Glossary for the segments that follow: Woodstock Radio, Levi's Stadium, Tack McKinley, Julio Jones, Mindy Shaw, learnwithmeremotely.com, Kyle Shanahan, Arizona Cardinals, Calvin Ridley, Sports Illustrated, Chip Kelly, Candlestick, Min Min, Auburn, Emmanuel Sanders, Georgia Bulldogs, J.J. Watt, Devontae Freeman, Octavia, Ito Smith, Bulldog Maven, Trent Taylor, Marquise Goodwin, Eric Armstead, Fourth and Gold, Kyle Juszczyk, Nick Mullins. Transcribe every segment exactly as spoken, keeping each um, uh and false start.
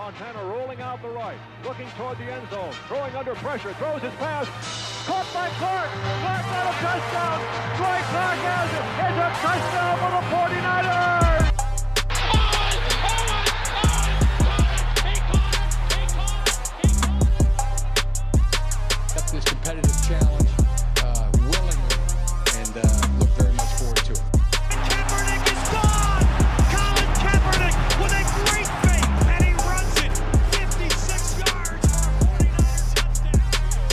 Montana rolling out the right, looking toward the end zone, throwing under pressure, throws his pass, caught by Clark. Clark got a touchdown. Troy Clark has it. It's a touchdown for the forty-niners. This competitive challenge uh, willingly, and uh, look very much forward to it. Kaepernick is gone! Colin Kaepernick with a great fake, and he runs it fifty-six yards for a forty-niner touchdown.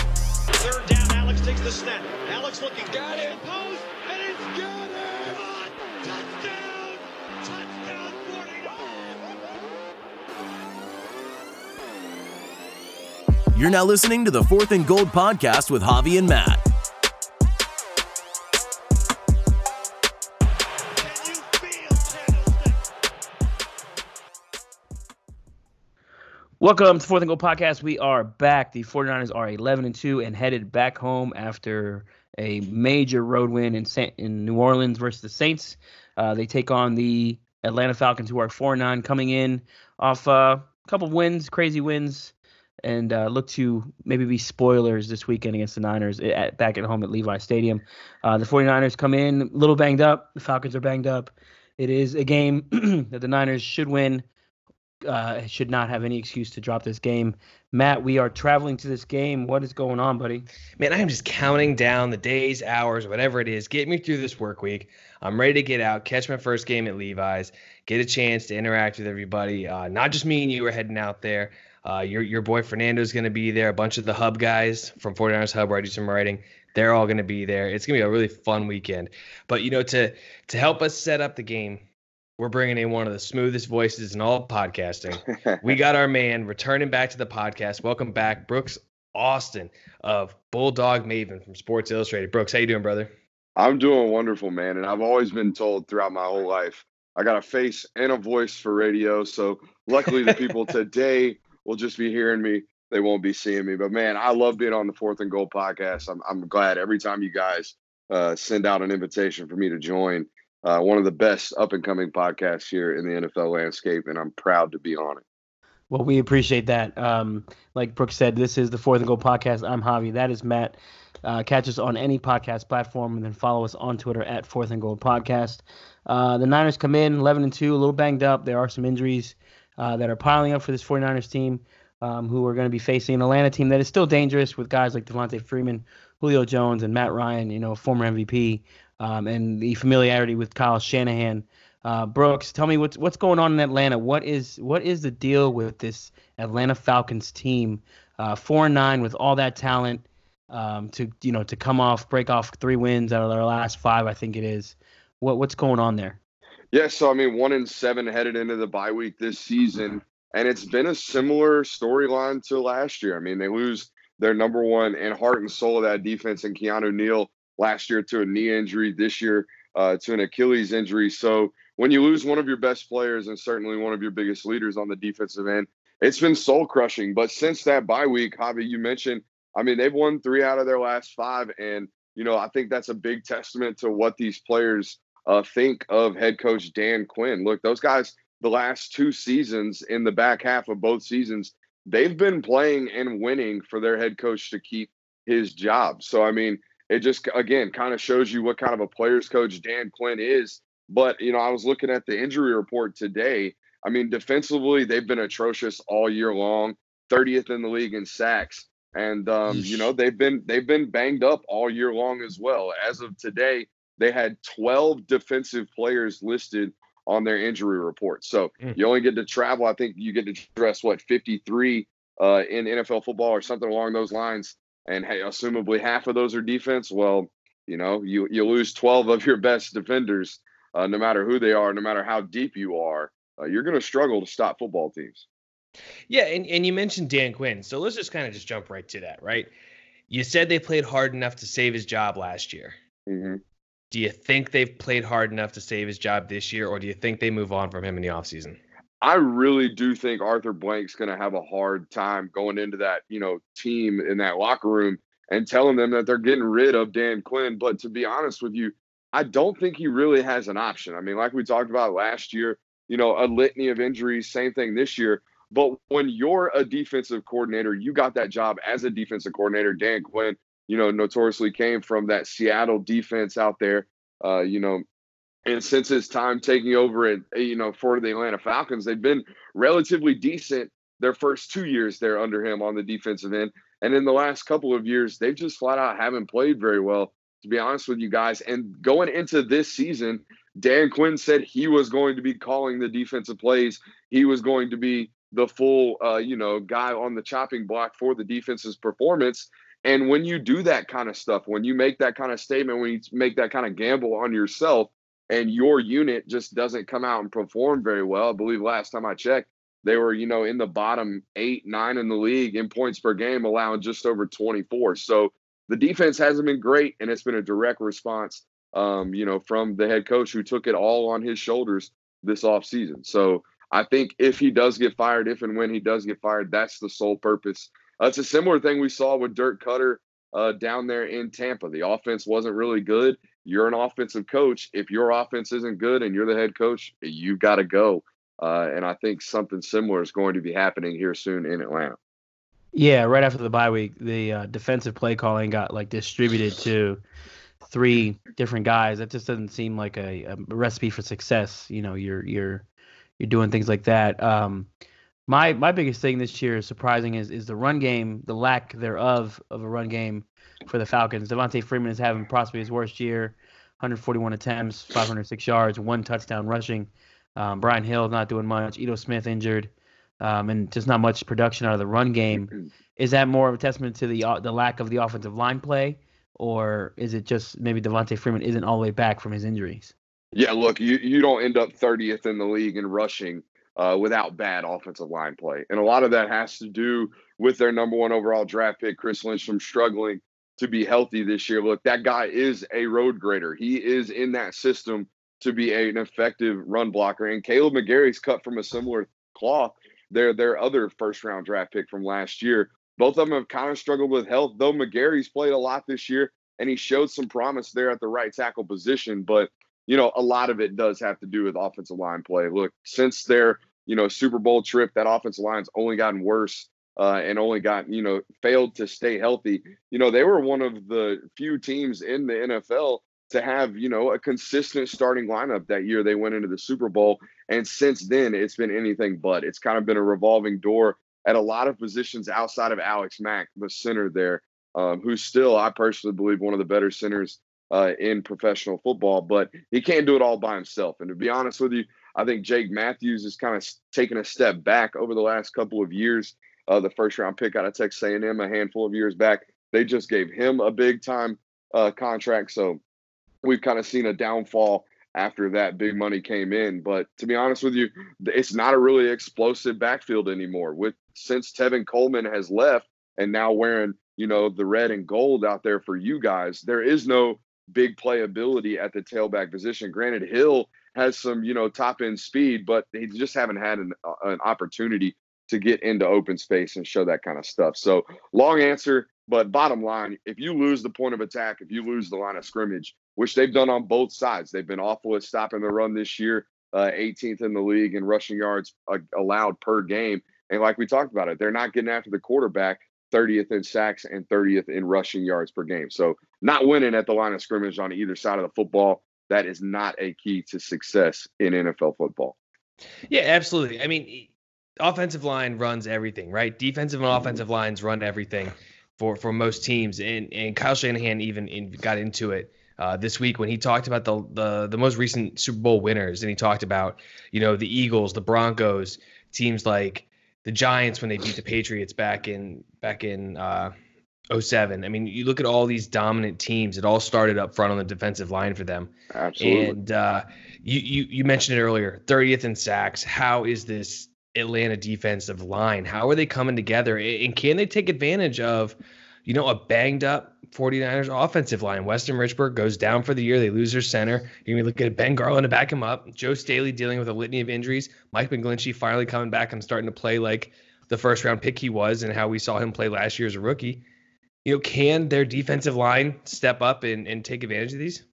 Third down, Alex takes the snap. Alex looking down in the post, and it's good! Oh, touchdown! Touchdown, forty-niners! You're now listening to the Fourth and Gold podcast with Javi and Matt. Welcome to Fourth and Goal Podcast. We are back. The forty-niners are eleven and two and headed back home after a major road win in San- in New Orleans versus the Saints. Uh, they take on the Atlanta Falcons, who are four and nine, coming in off uh, a couple of wins, crazy wins, and uh, look to maybe be spoilers this weekend against the Niners at, back at home at Levi's Stadium. Uh, the forty-niners come in a little banged up. The Falcons are banged up. It is a game that the Niners should win. Uh, should not have any excuse to drop this game. Matt, we are traveling to this game. What is going on, buddy? Man, I am just counting down the days, hours, whatever it is. Get me through this work week. I'm ready to get out, catch my first game at Levi's, get a chance to interact with everybody. Uh, not just me and you are heading out there. Uh, your your boy Fernando's going to be there. A bunch of the Hub guys from forty-niners Hub, where I do some writing, they're all going to be there. It's going to be a really fun weekend. But, you know, to to help us set up the game, we're bringing in one of the smoothest voices in all podcasting. We got our man returning back to the podcast. Welcome back, Brooks Austin of Bulldog Maven from Sports Illustrated. Brooks, how you doing, brother? I'm doing wonderful, man. And I've always been told throughout my whole life, I got a face and a voice for radio. So luckily the people today will just be hearing me. They won't be seeing me. But, man, I love being on the Fourth and Gold podcast. I'm, I'm glad every time you guys uh, send out an invitation for me to join. Uh, one of the best up-and-coming podcasts here in the N F L landscape, and I'm proud to be on it. Well, we appreciate that. Um, like Brooks said, this is the Fourth and Gold podcast. I'm Javi. That is Matt. Uh, catch us on any podcast platform, and then follow us on Twitter at Fourth and Gold Podcast. Uh, the Niners come in eleven and two, a little banged up. There are some injuries uh, that are piling up for this forty-niners team, um, who are going to be facing an Atlanta team that is still dangerous with guys like Devontae Freeman, Julio Jones, and Matt Ryan, you know, former M V P. Um, and the familiarity with Kyle Shanahan. Uh, Brooks, tell me what's what's going on in Atlanta. What is what is the deal with this Atlanta Falcons team, uh, four and nine with all that talent, um, to you know to come off break off three wins out of their last five, I think it is. What what's going on there? Yeah, so I mean one and seven headed into the bye week this season, and it's been a similar storyline to last year. I mean they lose their number one and heart and soul of that defense in Keanu Neal. Last year to a knee injury, this year uh, to an Achilles injury. So when you lose one of your best players and certainly one of your biggest leaders on the defensive end, it's been soul-crushing. But since that bye week, Javi, you mentioned, I mean, they've won three out of their last five. And, you know, I think that's a big testament to what these players uh, think of head coach Dan Quinn. Look, those guys, the last two seasons in the back half of both seasons, they've been playing and winning for their head coach to keep his job. So, I mean, it just, again, kind of shows you what kind of a player's coach Dan Quinn is. But, you know, I was looking at the injury report today. I mean, defensively, they've been atrocious all year long, thirtieth in the league in sacks. And, um, you know, they've been they've been banged up all year long as well. As of today, they had twelve defensive players listed on their injury report. So mm. you only get to travel. I think you get to dress, what, fifty-three uh, in N F L football or something along those lines. And hey, assumably half of those are defense. Well, you know, you, you lose twelve of your best defenders, uh, no matter who they are, no matter how deep you are, uh, you're going to struggle to stop football teams. Yeah. And, and you mentioned Dan Quinn. So let's just kind of just jump right to that, right? You said they played hard enough to save his job last year. Mm-hmm. Do you think they've played hard enough to save his job this year, or do you think they move on from him in the offseason? I really do think Arthur Blank's going to have a hard time going into that, you know, team in that locker room and telling them that they're getting rid of Dan Quinn. But to be honest with you, I don't think he really has an option. I mean, like we talked about last year, you know, a litany of injuries, same thing this year. But when you're a defensive coordinator, you got that job as a defensive coordinator. Dan Quinn, you know, notoriously came from that Seattle defense out there, uh, you know, and since his time taking over at, you know, for the Atlanta Falcons, they've been relatively decent their first two years there under him on the defensive end. And in the last couple of years, they've just flat out haven't played very well, to be honest with you guys. And going into this season, Dan Quinn said he was going to be calling the defensive plays. He was going to be the full, uh, you know, guy on the chopping block for the defense's performance. And when you do that kind of stuff, when you make that kind of statement, when you make that kind of gamble on yourself and your unit just doesn't come out and perform very well, I believe last time I checked, they were, you know, in the bottom eight, nine in the league in points per game, allowing just over twenty-four. So the defense hasn't been great, and it's been a direct response, um, you know, from the head coach who took it all on his shoulders this offseason. So I think if he does get fired, if and when he does get fired, that's the sole purpose. Uh, it's a similar thing we saw with Dirk Cutter uh, down there in Tampa. The offense wasn't really good. You're an offensive coach. If your offense isn't good and you're the head coach, you've got to go. Uh, and I think something similar is going to be happening here soon in Atlanta. Yeah, right after the bye week, the uh, defensive play calling got like distributed to three different guys. That just doesn't seem like a, a recipe for success. You know, you're you're you're doing things like that. Um, my my biggest thing this year is surprising is is the run game, the lack thereof of a run game for the Falcons. Devontae Freeman is having possibly his worst year, one hundred forty-one attempts, five hundred six yards, one touchdown rushing. Um, Brian Hill not doing much. Ito Smith injured, um, and just not much production out of the run game. Is that more of a testament to the uh, the lack of the offensive line play, or is it just maybe Devontae Freeman isn't all the way back from his injuries? Yeah, look, you, you don't end up thirtieth in the league in rushing uh, without bad offensive line play. And a lot of that has to do with their number one overall draft pick, Chris Lynch, from struggling to be healthy this year. Look, that guy is a road grader. He is in that system to be a, an effective run blocker. And Caleb McGarry's cut from a similar cloth. They're their other first-round draft pick from last year. Both of them have kind of struggled with health, though McGarry's played a lot this year, and he showed some promise there at the right tackle position. But, you know, a lot of it does have to do with offensive line play. Look, since their, you know, Super Bowl trip, that offensive line's only gotten worse uh, and only gotten, you know, failed to stay healthy. You know, they were one of the few teams in the N F L to have, you know, a consistent starting lineup that year. They went into the Super Bowl, and since then, it's been anything but. It's kind of been a revolving door at a lot of positions outside of Alex Mack, the center there, um, who's still, I personally believe, one of the better centers uh, in professional football, but he can't do it all by himself. And to be honest with you, I think Jake Matthews is kind of taking a step back over the last couple of years. Uh, the first-round pick out of Texas A and M a handful of years back, they just gave him a big-time uh, contract, so we've kind of seen a downfall after that big money came in. But to be honest with you, it's not a really explosive backfield anymore. With since Tevin Coleman has left and now wearing, you know, the red and gold out there for you guys, there is no big playability at the tailback position. Granted, Hill has some, you know, top end speed, but they just haven't had an, uh, an opportunity to get into open space and show that kind of stuff. So long answer, but bottom line, if you lose the point of attack, if you lose the line of scrimmage, which they've done on both sides. They've been awful at stopping the run this year, uh, eighteenth in the league in rushing yards uh, allowed per game. And like we talked about it, they're not getting after the quarterback, thirtieth in sacks and thirtieth in rushing yards per game. So not winning at the line of scrimmage on either side of the football, that is not a key to success in N F L football. Yeah, absolutely. I mean, offensive line runs everything, right? Defensive and offensive lines run everything for, for most teams. And, and Kyle Shanahan even in, got into it Uh, this week when he talked about the, the the most recent Super Bowl winners, and he talked about, you know, the Eagles, the Broncos, teams like the Giants when they beat the Patriots back in back in uh, oh seven. I mean, you look at all these dominant teams. It all started up front on the defensive line for them. Absolutely. And uh, you, you you mentioned it earlier, thirtieth in sacks. How is this Atlanta defensive line? How are they coming together? And can they take advantage of, you know, a banged up 49ers offensive line? Weston Richburg goes down for the year. They lose their center. You're going to look at Ben Garland to back him up. Joe Staley dealing with a litany of injuries. Mike McGlinchey finally coming back and starting to play like the first round pick he was and how we saw him play last year as a rookie. You know, can their defensive line step up and, and take advantage of these?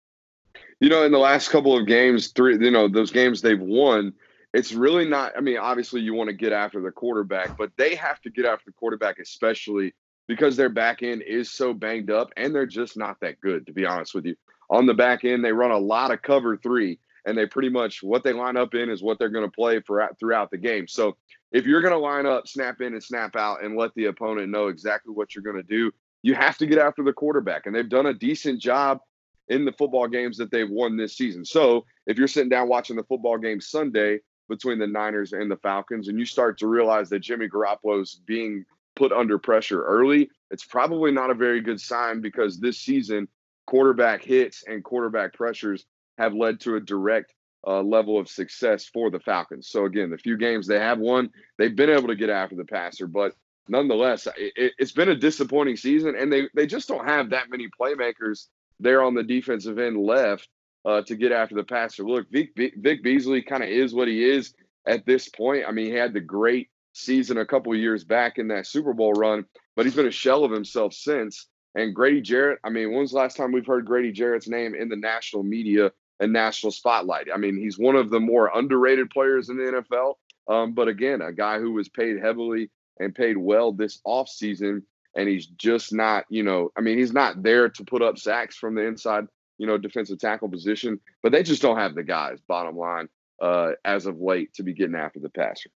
You know, in the last couple of games, three, you know, those games they've won, it's really not – I mean, obviously you want to get after the quarterback, but they have to get after the quarterback especially because their back end is so banged up and they're just not that good, to be honest with you. On the back end, they run a lot of cover three, and they pretty much – what they line up in is what they're going to play for throughout the game. So if you're going to line up, snap in and snap out and let the opponent know exactly what you're going to do, you have to get after the quarterback. And they've done a decent job in the football games that they've won this season. So if you're sitting down watching the football game Sunday between the Niners and the Falcons, and you start to realize that Jimmy Garoppolo's being put under pressure early, it's probably not a very good sign, because this season quarterback hits and quarterback pressures have led to a direct uh, level of success for the Falcons. So again, the few games they have won, they've been able to get after the passer, but nonetheless, it, it's been a disappointing season, and they, they just don't have that many playmakers there on the defensive end left Uh, to get after the passer. Look, Vic, Vic Beasley kind of is what he is at this point. I mean, he had the great season a couple of years back in that Super Bowl run, but he's been a shell of himself since. And Grady Jarrett, I mean, when's the last time we've heard Grady Jarrett's name in the national media and national spotlight? I mean, he's one of the more underrated players in the N F L, um, but again, a guy who was paid heavily and paid well this offseason, and he's just not, you know, I mean, he's not there to put up sacks from the inside, you know, defensive tackle position, but they just don't have the guys, bottom line, uh, as of late to be getting after the passer.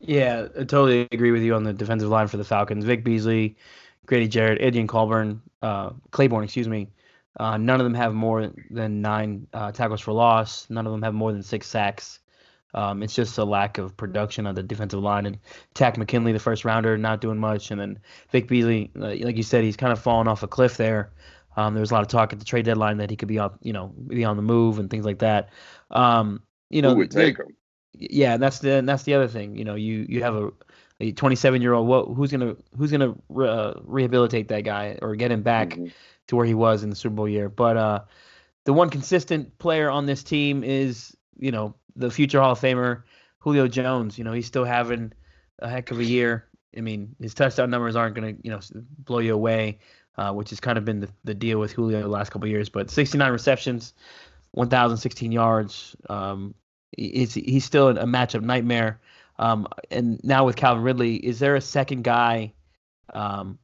Yeah, I totally agree with you on the defensive line for the Falcons. Vic Beasley, Grady Jarrett, Adrian Colburn, uh, Claiborne, excuse me. Uh, none of them have more than nine uh, tackles for loss. None of them have more than six sacks. Um, it's just a lack of production on the defensive line. And Tack McKinley, the first rounder, not doing much. And then Vic Beasley, like you said, he's kind of fallen off a cliff there. Um, there was a lot of talk at the trade deadline that he could be on, you know, be on the move and things like that. Um, you know, Who would take him? Yeah, that's the and that's the other thing. You know, you you have a, a twenty-seven year old. What who's gonna who's gonna re- uh, rehabilitate that guy or get him back mm-hmm. to where he was in the Super Bowl year? But uh, the one consistent player on this team is, you know, the future Hall of Famer Julio Jones. You know, he's still having a heck of a year. I mean, his touchdown numbers aren't gonna, you know, blow you away. Uh, which has kind of been the, the deal with Julio the last couple of years. But sixty-nine receptions, one thousand sixteen yards. Um, he's, he's still a matchup nightmare. Um, and now with Calvin Ridley, is there a second guy, um,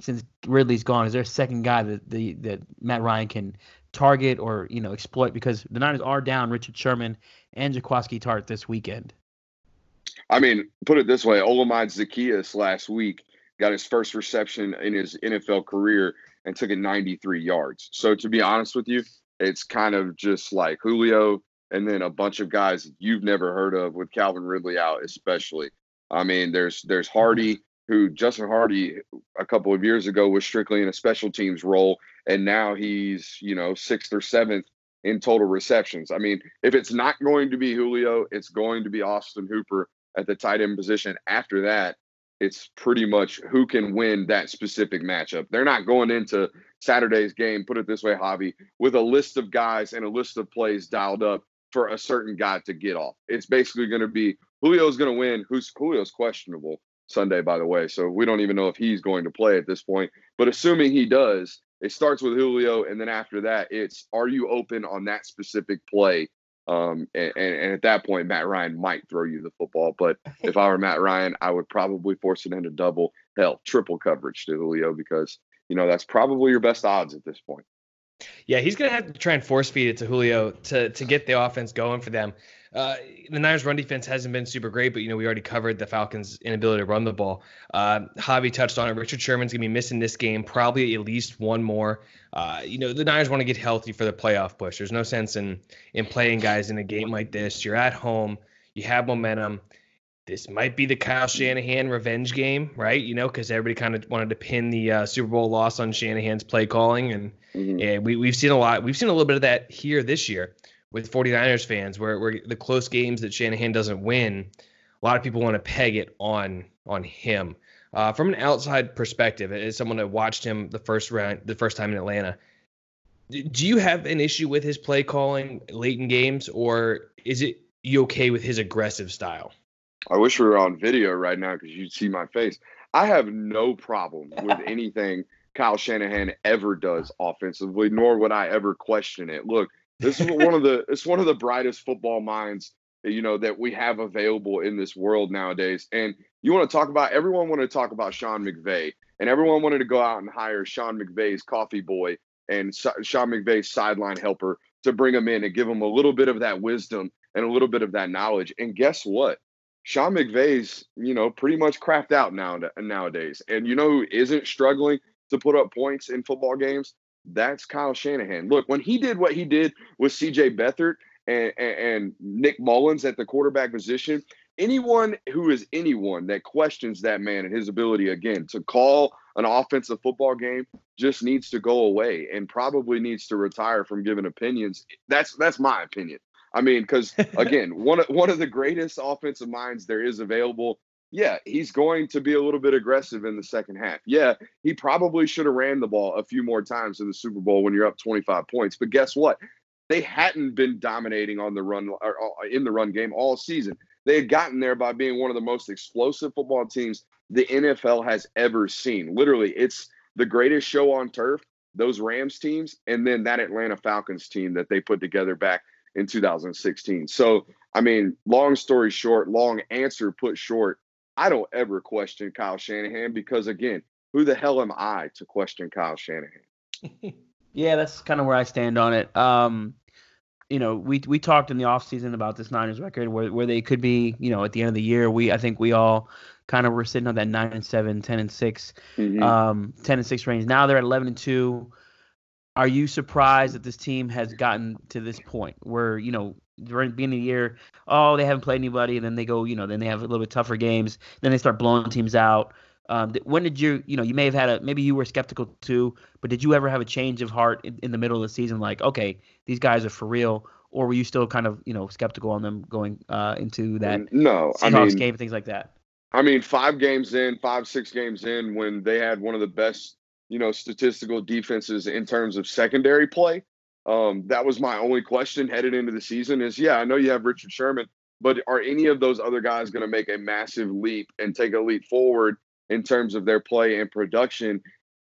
since Ridley's gone, is there a second guy that, the, that Matt Ryan can target or, you know, exploit? Because the Niners are down Richard Sherman and Jaquaski Tart this weekend. I mean, put it this way, Olamide Zaccheaus last week got his first reception in his N F L career and took it ninety-three yards. So to be honest with you, it's kind of just like Julio and then a bunch of guys you've never heard of with Calvin Ridley out especially. I mean, there's there's Hardy, who Justin Hardy a couple of years ago was strictly in a special teams role, and now he's, you know, sixth or seventh in total receptions. I mean, if it's not going to be Julio, it's going to be Austin Hooper at the tight end position. After that, it's pretty much who can win that specific matchup. They're not going into Saturday's game, put it this way, Javi, with a list of guys and a list of plays dialed up for a certain guy to get off. It's basically going to be Julio's going to win. Who's Julio's questionable Sunday, by the way, so we don't even know if he's going to play at this point. But assuming he does, it starts with Julio, and then after that, it's are you open on that specific play? Um, and, and, and at that point, Matt Ryan might throw you the football. But if I were Matt Ryan, I would probably force it into double, hell, triple coverage to Julio, because, you know, that's probably your best odds at this point. Yeah, he's going to have to try and force feed it to Julio to, to get the offense going for them. Uh, the Niners' run defense hasn't been super great, but, you know, we already covered the Falcons' inability to run the ball. Uh, Javi touched on it. Richard Sherman's going to be missing this game, probably at least one more. Uh, you know, the Niners want to get healthy for the playoff push. There's no sense in in playing guys in a game like this. You're at home. You have momentum. This might be the Kyle Shanahan revenge game, right? You know, because everybody kind of wanted to pin the uh, Super Bowl loss on Shanahan's play calling, and mm-hmm. and we we've seen a lot. We've seen a little bit of that here this year with 49ers fans, where where the close games that Shanahan doesn't win, a lot of people want to peg it on on him. Uh, from an outside perspective, as someone that watched him the first round, the first time in Atlanta, do you have an issue with his play calling late in games, or is it you okay with his aggressive style? I wish we were on video right now because you'd see my face. I have no problem with anything Kyle Shanahan ever does offensively, nor would I ever question it. Look, this is one of the it's one of the brightest football minds you know, that we have available in this world nowadays. And you want to talk about, everyone wanted to talk about Sean McVay, and everyone wanted to go out and hire Sean McVay's coffee boy and so, Sean McVay's sideline helper to bring him in and give him a little bit of that wisdom and a little bit of that knowledge. And guess what? Sean McVay's, you know, pretty much crapped out now nowadays. And you know who isn't struggling to put up points in football games? That's Kyle Shanahan. Look, when he did what he did with C J Beathard and, and, and Nick Mullins at the quarterback position, anyone who is anyone that questions that man and his ability, again, to call an offensive football game just needs to go away and probably needs to retire from giving opinions. That's that's my opinion. I mean, because, again, one, one of the greatest offensive minds there is available. Yeah, he's going to be a little bit aggressive in the second half. Yeah, he probably should have ran the ball a few more times in the Super Bowl when you're up twenty-five points. But guess what? They hadn't been dominating on the run or in the run game all season. They had gotten there by being one of the most explosive football teams the N F L has ever seen. Literally, it's the greatest show on turf, those Rams teams, and then that Atlanta Falcons team that they put together back in two thousand sixteen. So, I mean, long story short, long answer put short, I don't ever question Kyle Shanahan because, again, who the hell am I to question Kyle Shanahan? Yeah, that's kind of where I stand on it. Um, you know, we we talked in the offseason about this Niners record where, where they could be, you know, at the end of the year. We I think we all kind of were sitting on that nine and seven, ten and six, mm-hmm. um, ten and six range. Now they're at eleven and two. Are you surprised that this team has gotten to this point where, you know, during the beginning of the year, oh, they haven't played anybody, and then they go, you know, then they have a little bit tougher games, then they start blowing teams out. Um, when did you, you know, you may have had a, maybe you were skeptical too, but did you ever have a change of heart in, in the middle of the season, like, okay, these guys are for real, or were you still kind of, you know, skeptical on them going uh, into that no, Seahawks I mean, game and things like that? I mean, five games in, five, six games in, when they had one of the best, you know, statistical defenses in terms of secondary play. Um, that was my only question headed into the season is, yeah, I know you have Richard Sherman, but are any of those other guys going to make a massive leap and take a leap forward in terms of their play and production?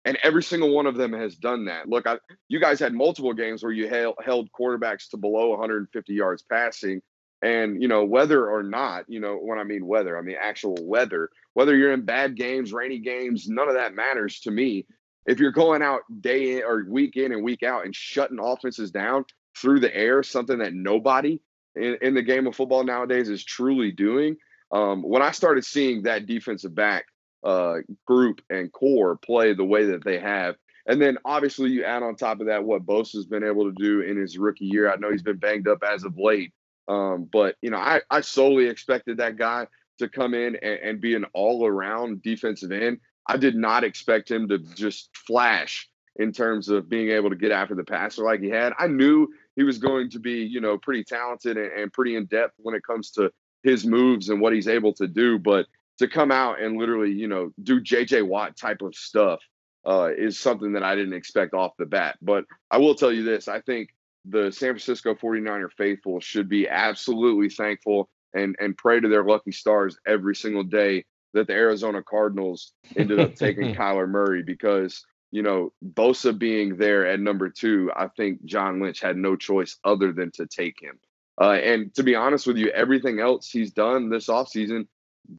And every single one of them has done that. Look, I, you guys had multiple games where you held, held quarterbacks to below one hundred fifty yards passing. And, you know, whether or not, you know, when I mean weather, I mean actual weather, whether you're in bad games, rainy games, none of that matters to me. If you're going out day in or week in and week out and shutting offenses down through the air, something that nobody in, in the game of football nowadays is truly doing. Um, when I started seeing that defensive back uh, group and core play the way that they have, and then obviously you add on top of that what Bosa's been able to do in his rookie year. I know he's been banged up as of late, um, but you know I, I solely expected that guy to come in and, and be an all-around defensive end. I did not expect him to just flash in terms of being able to get after the passer like he had. I knew he was going to be, you know, pretty talented and, and pretty in-depth when it comes to his moves and what he's able to do. But to come out and literally, you know, do J J Watt type of stuff uh, is something that I didn't expect off the bat. But I will tell you this. I think the San Francisco forty-niner faithful should be absolutely thankful and, and pray to their lucky stars every single day that the Arizona Cardinals ended up taking Kyler Murray because, you know, Bosa being there at number two, I think John Lynch had no choice other than to take him. Uh, and to be honest with you, everything else he's done this offseason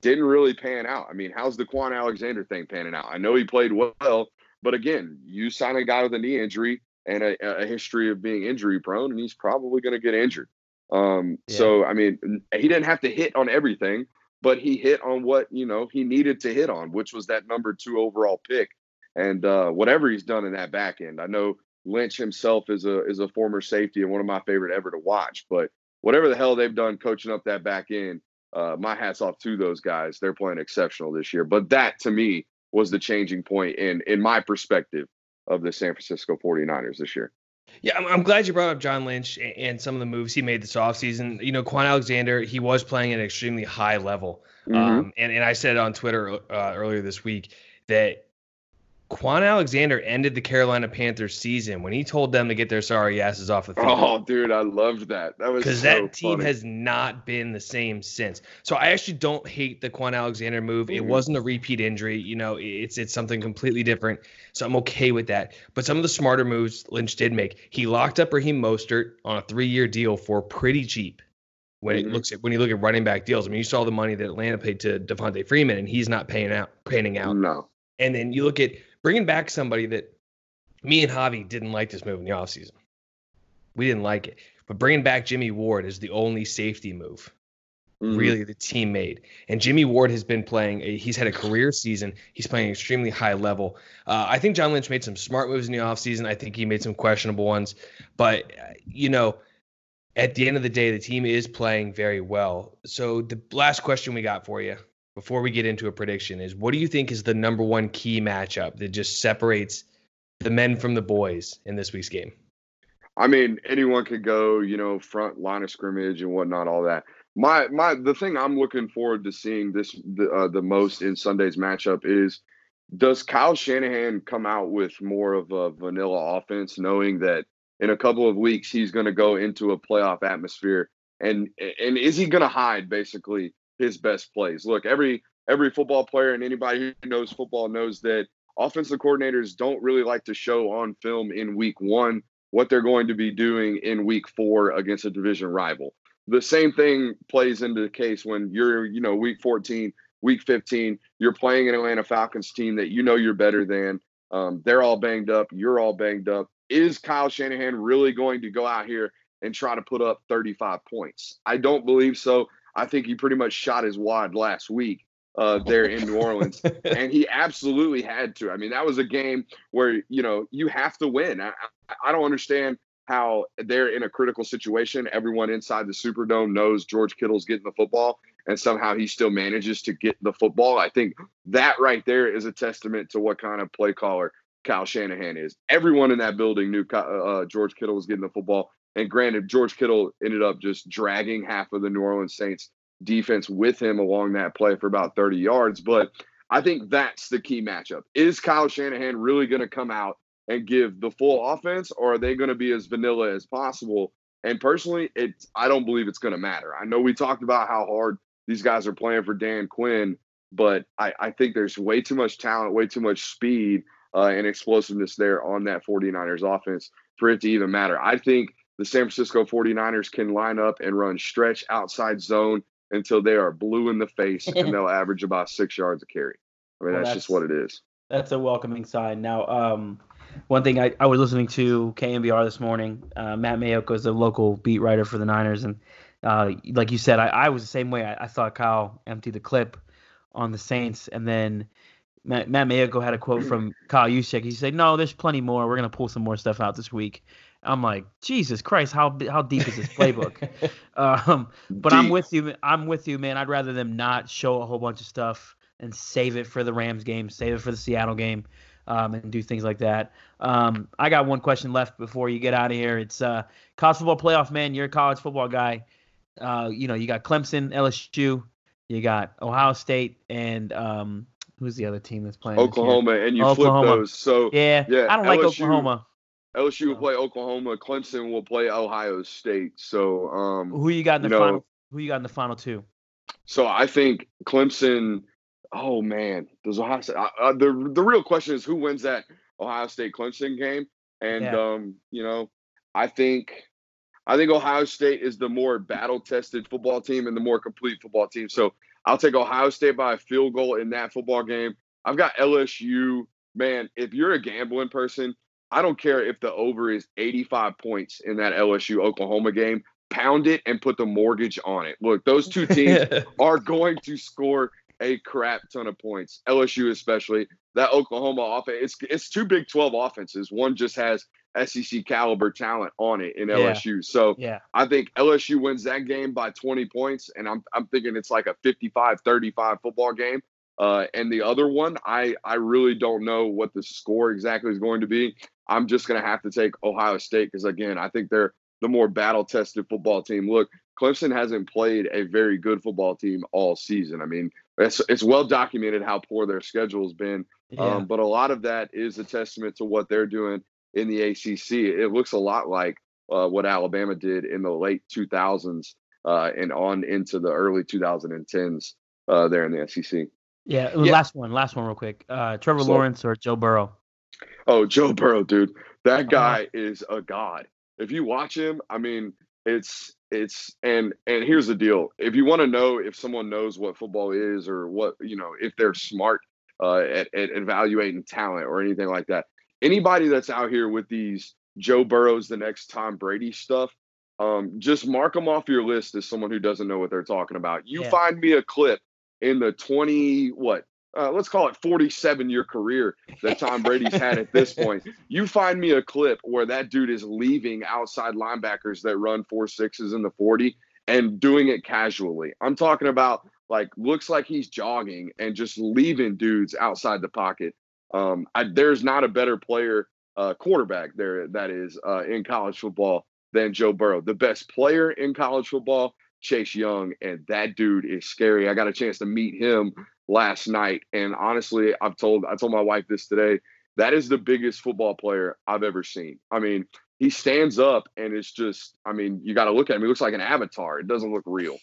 didn't really pan out. I mean, how's the Kwon Alexander thing panning out? I know he played well, but again, you sign a guy with a knee injury and a, a history of being injury prone, and he's probably going to get injured. Um, yeah. So, I mean, he didn't have to hit on everything, but he hit on what, you know, he needed to hit on, which was that number two overall pick. And uh, whatever he's done in that back end, I know Lynch himself is a is a former safety and one of my favorite ever to watch. But whatever the hell they've done coaching up that back end, uh, my hat's off to those guys. They're playing exceptional this year. But that, to me, was the changing point in, in my perspective of the San Francisco forty-niners this year. Yeah, I'm, I'm glad you brought up John Lynch and some of the moves he made this offseason. You know, Kwon Alexander, he was playing at an extremely high level. Mm-hmm. Um, and, and I said on Twitter uh, earlier this week that Kwon Alexander ended the Carolina Panthers season when he told them to get their sorry asses off the field. Oh, dude, I loved that. That was because so that team funny. Has not been the same since. So I actually don't hate the Kwon Alexander move. Mm-hmm. It wasn't a repeat injury. You know, it's it's something completely different. So I'm okay with that. But some of the smarter moves Lynch did make. He locked up Raheem Mostert on a three-year deal for pretty cheap. when mm-hmm. it looks at when you look at running back deals. I mean, you saw the money that Atlanta paid to Devontae Freeman, and he's not paying out, panning out. No. And then you look at bringing back somebody that me and Javi didn't like this move in the offseason. We didn't like it. But bringing back Jimmy Ward is the only safety move, mm-hmm. really, the team made. And Jimmy Ward has been playing. A, he's had a career season. He's playing an extremely high level. Uh, I think John Lynch made some smart moves in the offseason. I think he made some questionable ones. But, you know, at the end of the day, the team is playing very well. So the last question we got for you before we get into a prediction is, what do you think is the number one key matchup that just separates the men from the boys in this week's game? I mean, anyone could go, you know, front line of scrimmage and whatnot, all that. My, my, the thing I'm looking forward to seeing this the, uh, the most in Sunday's matchup is, does Kyle Shanahan come out with more of a vanilla offense, knowing that in a couple of weeks he's going to go into a playoff atmosphere, and and is he going to hide basically his best plays? Look, every every football player and anybody who knows football knows that offensive coordinators don't really like to show on film in week one what they're going to be doing in week four against a division rival. The same thing plays into the case when you're, you know, week fourteen, week fifteen, you're playing an Atlanta Falcons team that you know you're better than. Um, they're all banged up. You're all banged up. Is Kyle Shanahan really going to go out here and try to put up thirty-five points? I don't believe so. I think he pretty much shot his wad last week uh, there in New Orleans, and he absolutely had to. I mean, that was a game where, you know, you have to win. I, I don't understand how they're in a critical situation. Everyone inside the Superdome knows George Kittle's getting the football, and somehow he still manages to get the football. I think that right there is a testament to what kind of play caller Kyle Shanahan is. Everyone in that building knew uh, George Kittle was getting the football. And granted, George Kittle ended up just dragging half of the New Orleans Saints defense with him along that play for about thirty yards. But I think that's the key matchup. Is Kyle Shanahan really going to come out and give the full offense, or are they going to be as vanilla as possible? And personally, it's, I don't believe it's going to matter. I know we talked about how hard these guys are playing for Dan Quinn, but I, I think there's way too much talent, way too much speed uh, and explosiveness there on that 49ers offense for it to even matter. I think the San Francisco 49ers can line up and run stretch outside zone until they are blue in the face, and they'll average about six yards a carry. I mean, well, that's, that's just what it is. That's a welcoming sign. Now, um, one thing I, I was listening to K M B R this morning. Uh, Matt Mayoko is a local beat writer for the Niners, and uh, like you said, I, I was the same way. I, I saw Kyle empty the clip on the Saints, and then Matt, Matt Mayoko had a quote from Kyle Juszczyk. He said, "No, there's plenty more. We're gonna pull some more stuff out this week." I'm like, Jesus Christ, how how deep is this playbook? um, but deep. I'm with you. I'm with you, man. I'd rather them not show a whole bunch of stuff and save it for the Rams game, save it for the Seattle game. Um, and do things like that. Um, I got one question left before you get out of here. It's uh, college football playoff, man. You're a college football guy. Uh, you know, you got Clemson, L S U, you got Ohio State, and um, who's the other team that's playing? Oklahoma, and you Oklahoma. flip those. So yeah, yeah I don't L S U, like Oklahoma. L S U will play Oklahoma. Clemson will play Ohio State. So um, who you got in the you know, final? Who you got in the final two? So I think Clemson. Oh, man, does Ohio State uh, – the, the real question is who wins that Ohio State-Clemson game. And, yeah. um, you know, I think I think Ohio State is the more battle-tested football team and the more complete football team. So I'll take Ohio State by a field goal in that football game. I've got L S U. Man, if you're a gambling person, I don't care if the over is eighty-five points in that L S U-Oklahoma game. Pound it and put the mortgage on it. Look, those two teams are going to score – a crap ton of points, L S U especially. That Oklahoma offense, it's it's two Big twelve offenses. One just has S E C caliber talent on it in L S U. Yeah. So yeah. I think L S U wins that game by twenty points, and I'm I'm thinking it's like a fifty-five thirty-five football game. Uh, and the other one, I, I really don't know what the score exactly is going to be. I'm just going to have to take Ohio State because, again, I think they're the more battle-tested football team. Look, Clemson hasn't played a very good football team all season. I mean, it's, it's well documented how poor their schedule has been, yeah. um, but a lot of that is a testament to what they're doing in the A C C. It looks a lot like uh, what Alabama did in the late two thousands uh, and on into the early two thousand tens uh, there in the S E C. Yeah, yeah. last one, last one real quick. Uh, Trevor so, Lawrence or Joe Burrow? Oh, Joe Burrow, dude. That guy uh-huh. is a god. If you watch him, I mean – It's it's and and here's the deal. If you want to know if someone knows what football is or what, you know, if they're smart uh, at, at evaluating talent or anything like that, anybody that's out here with these Joe Burrow's the next Tom Brady stuff, um, just mark them off your list as someone who doesn't know what they're talking about. You yeah. find me a clip in the twenty, what? Uh, let's call it forty-seven year career that Tom Brady's had at this point. You find me a clip where that dude is leaving outside linebackers that run four sixes in the forty and doing it casually. I'm talking about, like, looks like he's jogging and just leaving dudes outside the pocket. Um, I, there's not a better player, uh, quarterback there that is uh, in college football than Joe Burrow. The best player in college football, Chase Young, and that dude is scary. I got a chance to meet him last night, and honestly, I've told I told my wife this today. That is the biggest football player I've ever seen. I mean, he stands up, and it's just, I mean, you got to look at him. He looks like an avatar. It doesn't look real.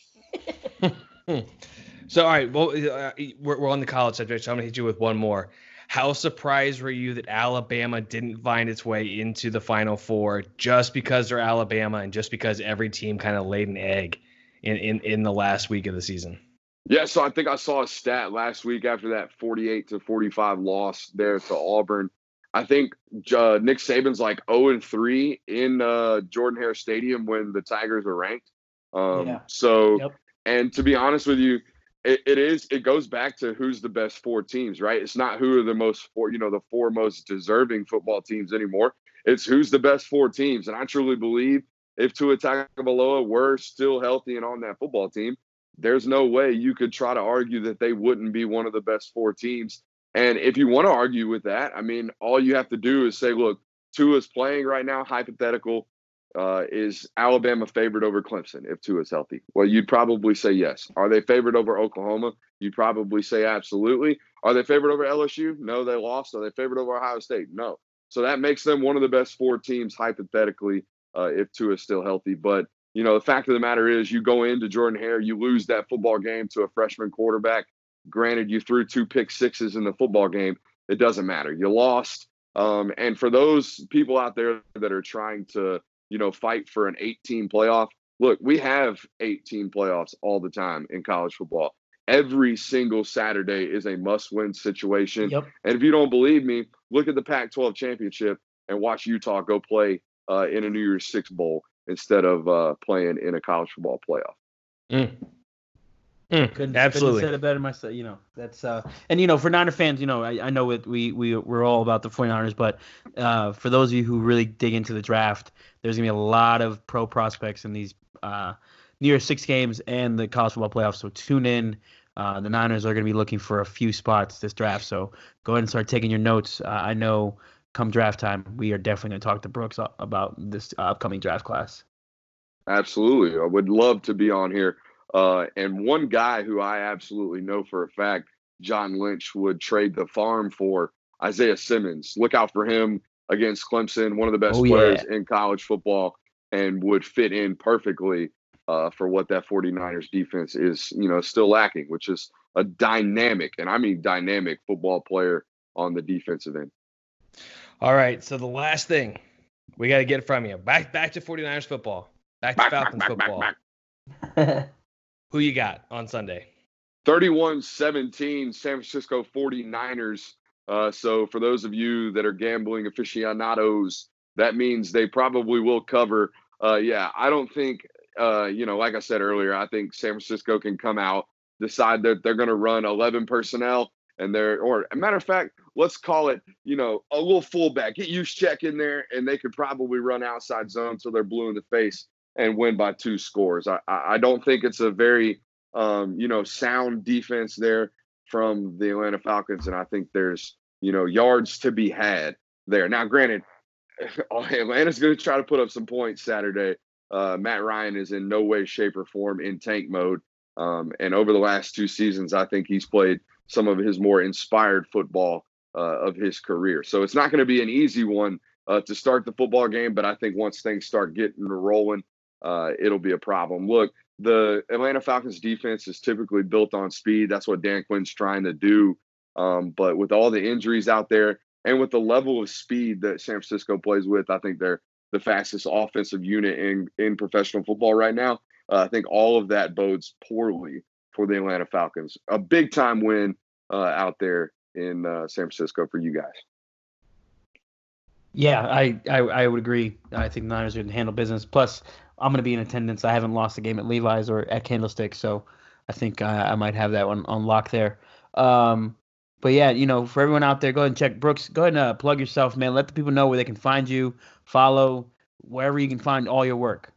So, all right, well, uh, we're, we're on the college subject, so I'm going to hit you with one more. How surprised were you that Alabama didn't find its way into the Final Four just because they're Alabama and just because every team kind of laid an egg in, in, in the last week of the season? Yeah, so I think I saw a stat last week after that forty-eight to forty-five loss there to Auburn. I think uh, Nick Saban's like oh and three in uh, Jordan-Hare Stadium when the Tigers are ranked. Um, yeah. So, yep. And to be honest with you, It, it is. It goes back to who's the best four teams, right? It's not who are the most four, you know, the four most deserving football teams anymore. It's who's the best four teams. And I truly believe if Tua Tagovailoa were still healthy and on that football team, there's no way you could try to argue that they wouldn't be one of the best four teams. And if you want to argue with that, I mean, all you have to do is say, look, Tua's playing right now, hypothetical. Uh, is Alabama favored over Clemson if Tua's healthy? Well, you'd probably say yes. Are they favored over Oklahoma? You'd probably say absolutely. Are they favored over L S U? No, they lost. Are they favored over Ohio State? No. So that makes them one of the best four teams, hypothetically, uh, if Tua's still healthy. But, you know, the fact of the matter is you go into Jordan-Hare, you lose that football game to a freshman quarterback. Granted, you threw two pick sixes in the football game. It doesn't matter. You lost. Um, and for those people out there that are trying to, you know, fight for an eight-team playoff. Look, we have eight-team playoffs all the time in college football. Every single Saturday is a must-win situation. Yep. And if you don't believe me, look at the Pac twelve championship and watch Utah go play uh, in a New Year's Six Bowl instead of uh, playing in a college football playoff. Mm. Mm, couldn't, absolutely. Couldn't have said it better myself. You know, that's uh, and you know, for Niner fans, you know, I, I know it, we we we're all about the 49ers, but uh, for those of you who really dig into the draft, there's gonna be a lot of pro prospects in these uh, near six games and the college football playoffs. So tune in. Uh, the Niners are gonna be looking for a few spots this draft. So go ahead and start taking your notes. Uh, I know, come draft time, we are definitely gonna talk to Brooks about this upcoming draft class. Absolutely, I would love to be on here. Uh, and one guy who I absolutely know for a fact, John Lynch would trade the farm for, Isaiah Simmons. Look out for him against Clemson, one of the best oh, players yeah. in college football, and would fit in perfectly uh, for what that 49ers defense is, you know, still lacking, which is a dynamic, and I mean dynamic, football player on the defensive end. All right, so the last thing we got to get from you, back back to 49ers football, back to back, Falcons back, football. Back, back, back. Who you got on Sunday? thirty-one seventeen, San Francisco 49ers. Uh, so for those of you that are gambling aficionados, that means they probably will cover. Uh, yeah, I don't think, uh, you know, like I said earlier, I think San Francisco can come out, decide that they're going to run eleven personnel. And they're, or a matter of fact, let's call it, you know, a little fullback. Get Juszczyk in there, and they could probably run outside zone till they're blue in the face and win by two scores. I, I don't think it's a very, um, you know, sound defense there from the Atlanta Falcons, and I think there's, you know, yards to be had there. Now, granted, Atlanta's going to try to put up some points Saturday. Uh, Matt Ryan is in no way, shape, or form in tank mode, um, and over the last two seasons, I think he's played some of his more inspired football uh, of his career. So it's not going to be an easy one uh, to start the football game, but I think once things start getting rolling, Uh, it'll be a problem. Look, the Atlanta Falcons defense is typically built on speed. That's what Dan Quinn's trying to do. Um, but with all the injuries out there and with the level of speed that San Francisco plays with, I think they're the fastest offensive unit in, in professional football right now. Uh, I think all of that bodes poorly for the Atlanta Falcons. A big time win uh, out there in uh, San Francisco for you guys. Yeah, I, I, I would agree. I think the Niners are going to handle business. Plus, I'm going to be in attendance. I haven't lost a game at Levi's or at Candlestick, so I think I, I might have that one on lock there. Um, but, yeah, you know, for everyone out there, go ahead and check. Brooks, go ahead and uh, plug yourself, man. Let the people know where they can find you, follow, wherever you can find all your work.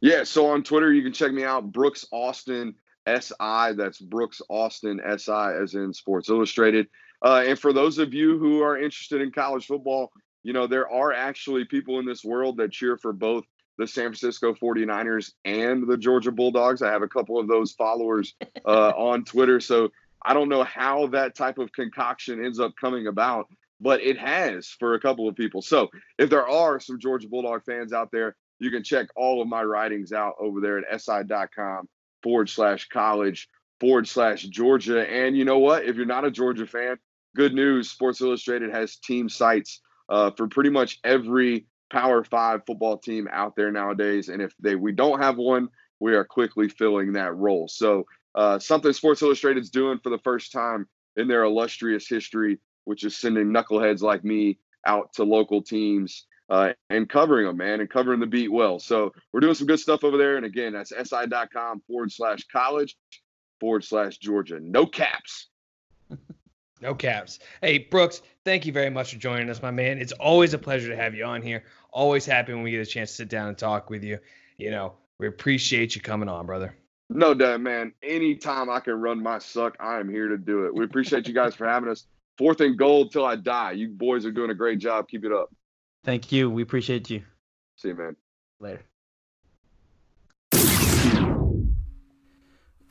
Yeah, so on Twitter, you can check me out, Brooks Austin S I. That's Brooks Austin S I as in Sports Illustrated. Uh, and for those of you who are interested in college football, you know, there are actually people in this world that cheer for both the San Francisco forty-niners and the Georgia Bulldogs. I have a couple of those followers uh, on Twitter. So I don't know how that type of concoction ends up coming about, but it has for a couple of people. So if there are some Georgia Bulldog fans out there, you can check all of my writings out over there at si.com forward slash college forward slash Georgia. And you know what? If you're not a Georgia fan, good news. Sports Illustrated has team sites Uh, for pretty much every Power Five football team out there nowadays. And if they we don't have one, we are quickly filling that role. So uh, something Sports Illustrated is doing for the first time in their illustrious history, which is sending knuckleheads like me out to local teams uh, and covering them, man, and covering the beat well. So we're doing some good stuff over there. And again, that's si.com forward slash college forward slash Georgia. No caps. No caps. Hey, Brooks, thank you very much for joining us, my man. It's always a pleasure to have you on here. Always happy when we get a chance to sit down and talk with you. You know, we appreciate you coming on, brother. No doubt, man. Anytime I can run my suck, I am here to do it. We appreciate you guys for having us. Fourth and Gold till I die. You boys are doing a great job. Keep it up. Thank you. We appreciate you. See you, man. Later.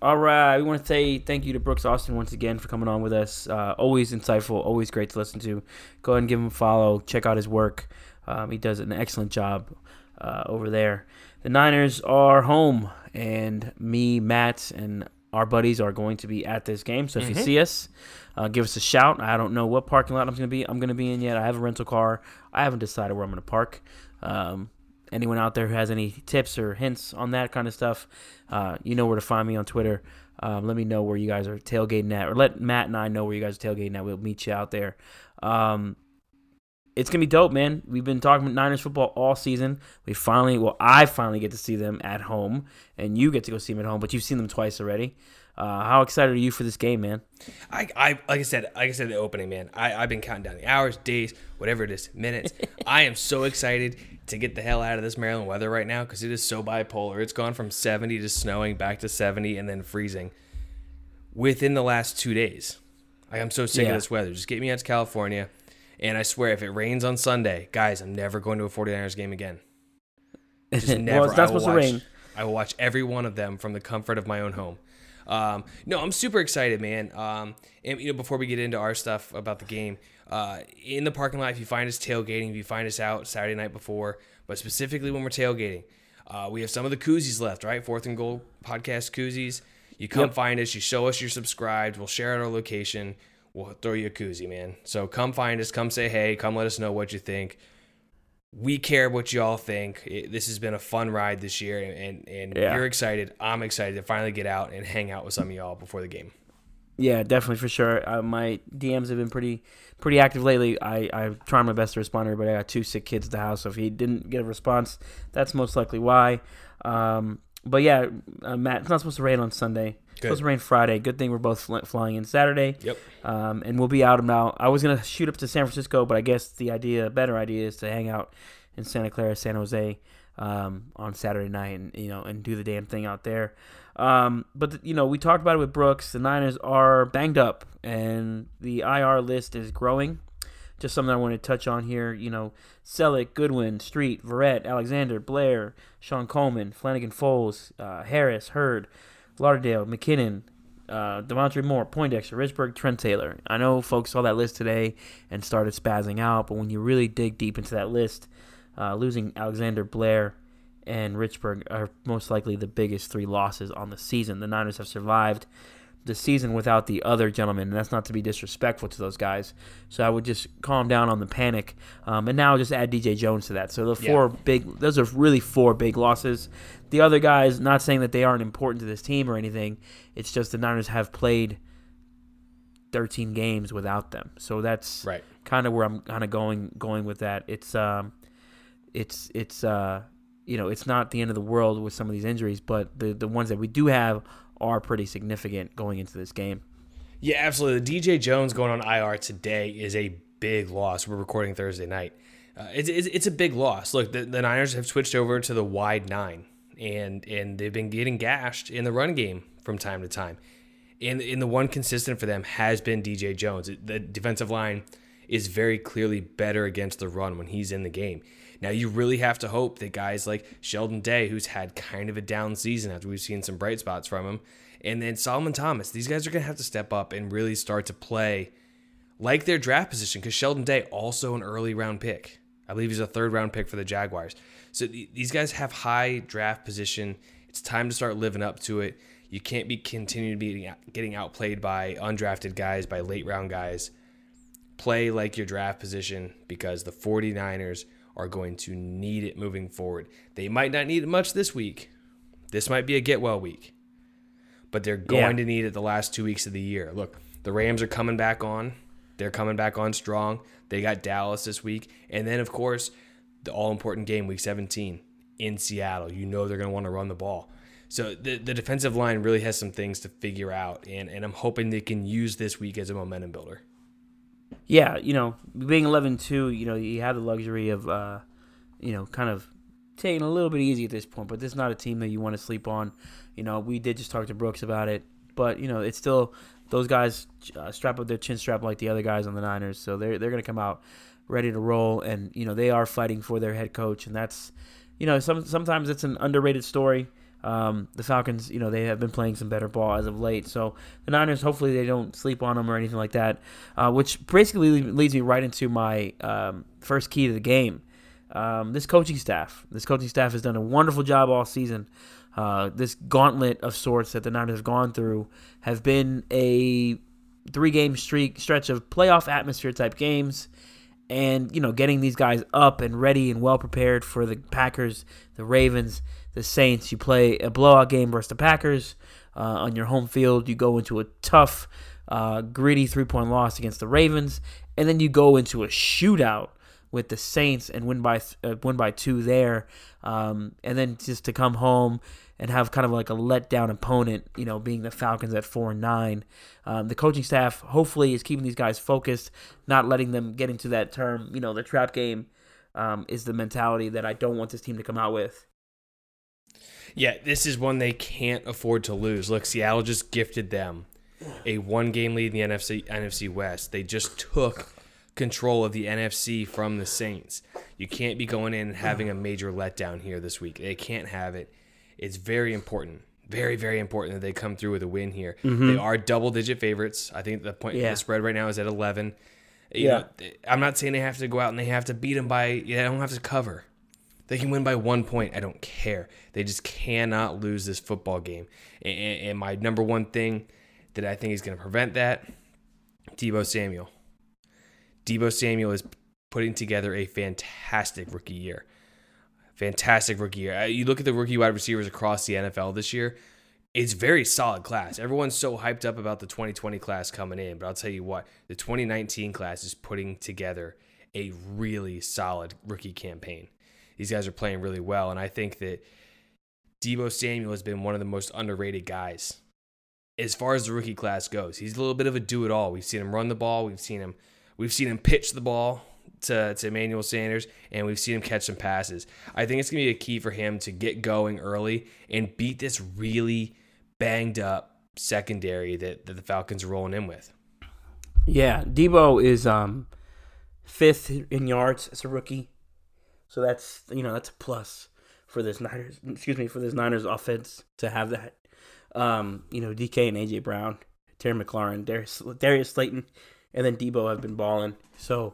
All right, we want to say thank you to Brooks Austin once again for coming on with us. Uh, always insightful, always great to listen to. Go ahead and give him a follow. Check out his work. Um, he does an excellent job uh, over there. The Niners are home, and me, Matt, and our buddies are going to be at this game. So if mm-hmm. you see us, uh, give us a shout. I don't know what parking lot I'm going to be. I'm going to be in yet. I have a rental car. I haven't decided where I'm going to park. Um, Anyone out there who has any tips or hints on that kind of stuff, uh, you know where to find me on Twitter. Um, let me know where you guys are tailgating at, or let Matt and I know where you guys are tailgating at. We'll meet you out there. Um, it's going to be dope, man. We've been talking about Niners football all season. We finally, well, I finally get to see them at home, and you get to go see them at home, but you've seen them twice already. Uh, how excited are you for this game, man? I, I like I said, like I said, the opening, man. I, I've been counting down the hours, days, whatever it is, minutes. I am so excited to get the hell out of this Maryland weather right now because it is so bipolar. It's gone from seventy to snowing, back to seventy, and then freezing within the last two days. Like, I'm so sick yeah. of this weather. Just get me out to California, and I swear, if it rains on Sunday, guys, I'm never going to a forty-niners game again. Just never. Well, it's not supposed watch, to rain. I will watch every one of them from the comfort of my own home. Um, no, I'm super excited, man. Um, and you know, before we get into our stuff about the game, uh, in the parking lot, if you find us tailgating, if you find us out Saturday night before, but specifically when we're tailgating, uh, we have some of the koozies left, right? Fourth and Gold podcast koozies. You come yep. find us, you show us you're subscribed. We'll share out our location. We'll throw you a koozie, man. So come find us, come say, hey, come let us know what you think. We care what y'all think. It, this has been a fun ride this year, and, and, and yeah. you're excited. I'm excited to finally get out and hang out with some of y'all before the game. Yeah, definitely, for sure. Uh, my D Ms have been pretty pretty active lately. I, I've tried my best to respond to everybody. I got two sick kids at the house, so if he didn't get a response, that's most likely why. Um, but, yeah, uh, Matt, it's not supposed to rain on Sunday. It's supposed to rain Friday. Good thing we're both fl- flying in Saturday. Yep. Um, and we'll be out and out. I was going to shoot up to San Francisco, but I guess the idea, better idea is to hang out in Santa Clara, San Jose um, on Saturday night and, you know, and do the damn thing out there. Um, but, the, you know, we talked about it with Brooks. The Niners are banged up, and the I R list is growing. Just something I want to touch on here. You know, Selleck, Goodwin, Street, Verrett, Alexander, Blair, Sean Coleman, Flanagan Foles, uh, Harris, Hurd, Lauderdale, McKinnon, uh, Devontae Moore, Poindexter, Richburg, Trent Taylor. I know folks saw that list today and started spazzing out, but when you really dig deep into that list, uh, losing Alexander, Blair, and Richburg are most likely the biggest three losses on the season. The Niners have survived the season without the other gentleman, and that's not to be disrespectful to those guys. So I would just calm down on the panic, um, and now just add D J Jones to that. So the four yeah. big, those are really four big losses. The other guys, not saying that they aren't important to this team or anything, it's just the Niners have played thirteen games without them. So that's right. kind of where I'm kind of going going with that. It's um, it's it's uh, you know, it's not the end of the world with some of these injuries, but the the ones that we do have are pretty significant going into this game. Yeah, absolutely. D J Jones going on I R today is a big loss. We're recording Thursday night. Uh, it's, it's it's a big loss. Look, the, the Niners have switched over to the wide nine, and and they've been getting gashed in the run game from time to time. And, and the one consistent for them has been D J Jones. The defensive line is very clearly better against the run when he's in the game. Now, you really have to hope that guys like Sheldon Day, who's had kind of a down season after we've seen some bright spots from him, and then Solomon Thomas, these guys are going to have to step up and really start to play like their draft position, because Sheldon Day, also an early round pick. I believe he's a third round pick for the Jaguars. So th- these guys have high draft position. It's time to start living up to it. You can't be continuing to be getting outplayed by undrafted guys, by late round guys. Play like your draft position, because the 49ers are going to need it moving forward. They might not need it much this week. This might be a get-well week. But they're going yeah. to need it the last two weeks of the year. Look, the Rams are coming back on. They're coming back on strong. They got Dallas this week. And then, of course, the all-important game, Week seventeen, in Seattle. You know they're going to want to run the ball. So the, the defensive line really has some things to figure out, and, and I'm hoping they can use this week as a momentum builder. Yeah, you know, being eleven two, you know, you have the luxury of, uh, you know, kind of taking a little bit easy at this point. But this is not a team that you want to sleep on. You know, we did just talk to Brooks about it. But, you know, it's still those guys uh, strap up their chin strap like the other guys on the Niners. So they're, they're going to come out ready to roll. And, you know, they are fighting for their head coach. And that's, you know, some sometimes it's an underrated story. Um, the Falcons, you know, they have been playing some better ball as of late. So the Niners, hopefully they don't sleep on them or anything like that, uh, which basically leads me right into my um, first key to the game. Um, this coaching staff. This coaching staff has done a wonderful job all season. Uh, this gauntlet of sorts that the Niners have gone through have been a three-game streak stretch of playoff atmosphere-type games. And, you know, getting these guys up and ready and well-prepared for the Packers, the Ravens, the Saints. You play a blowout game versus the Packers uh, on your home field. You go into a tough, uh, gritty three-point loss against the Ravens. And then you go into a shootout with the Saints and win by uh, win by two there. Um, and then just to come home and have kind of like a letdown opponent, you know, being the Falcons at four and nine. Um, the coaching staff hopefully is keeping these guys focused, not letting them get into that term, you know, the trap game um, is the mentality that I don't want this team to come out with. Yeah, this is one they can't afford to lose. Look, Seattle just gifted them a one-game lead in the N F C West. They just took control of the N F C from the Saints. You can't be going in and having a major letdown here this week. They can't have it. It's very important, very, very important that they come through with a win here. Mm-hmm. They are double-digit favorites. I think the point yeah. the spread right now is at eleven. You yeah. know, I'm not saying they have to go out and they have to beat them by – they don't have to cover. They can win by one point. I don't care. They just cannot lose this football game. And, and my number one thing that I think is going to prevent that, Deebo Samuel. Deebo Samuel is putting together a fantastic rookie year. Fantastic rookie year. You look at the rookie wide receivers across the N F L this year, it's very solid class. Everyone's so hyped up about the twenty twenty class coming in, but I'll tell you what, the twenty nineteen class is putting together a really solid rookie campaign. These guys are playing really well, and I think that Deebo Samuel has been one of the most underrated guys as far as the rookie class goes. He's a little bit of a do-it-all. We've seen him run the ball. We've seen him we've seen him pitch the ball to, to Emmanuel Sanders, and we've seen him catch some passes. I think it's going to be a key for him to get going early and beat this really banged-up secondary that, that the Falcons are rolling in with. Yeah, Deebo is um, fifth in yards as a rookie. So that's, you know, that's a plus for this Niners, excuse me, for this Niners offense to have that. Um, you know, D K and A J Brown, Terry McLaurin, Darius, Darius Slayton, and then Deebo have been balling. So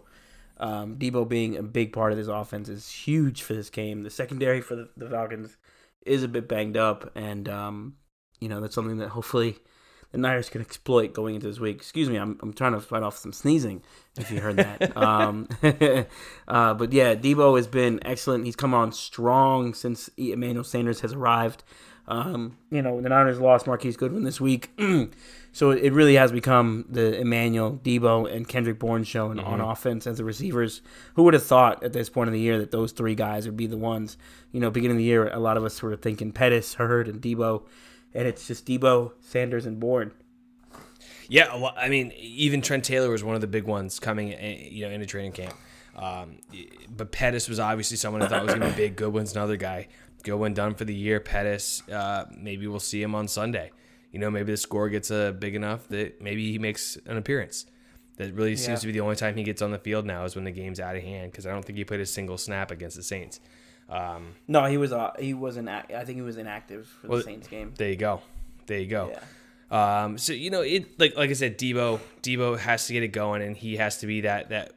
um, Deebo being a big part of this offense is huge for this game. The secondary for the, the Falcons is a bit banged up, and um, you know, that's something that hopefully the Niners could exploit going into this week. Excuse me, I'm I'm trying to fight off some sneezing, if you heard that. um, uh, but yeah, Deebo has been excellent. He's come on strong since Emmanuel Sanders has arrived. Um, you know, the Niners lost Marquise Goodwin this week. So it really has become the Emmanuel, Deebo, and Kendrick Bourne show mm-hmm. on offense as the receivers. Who would have thought at this point of the year that those three guys would be the ones? You know, beginning of the year, a lot of us were thinking Pettis, Hurd, and Deebo. And it's just Deebo, Sanders, and Bourne. Yeah, well, I mean, even Trent Taylor was one of the big ones coming, you know, into training camp. Um, but Pettis was obviously someone I thought was going to be big. Goodwin's another guy. Goodwin done for the year. Pettis, uh, maybe we'll see him on Sunday. You know, maybe the score gets uh, big enough that maybe he makes an appearance. That really seems yeah. to be the only time he gets on the field now is when the game's out of hand, because I don't think he played a single snap against the Saints. Um, no, he was uh, he wasn't. I think he was inactive for the well, Saints game. There you go, there you go. Yeah. Um, so you know, it like like I said, Deebo Deebo has to get it going, and he has to be that that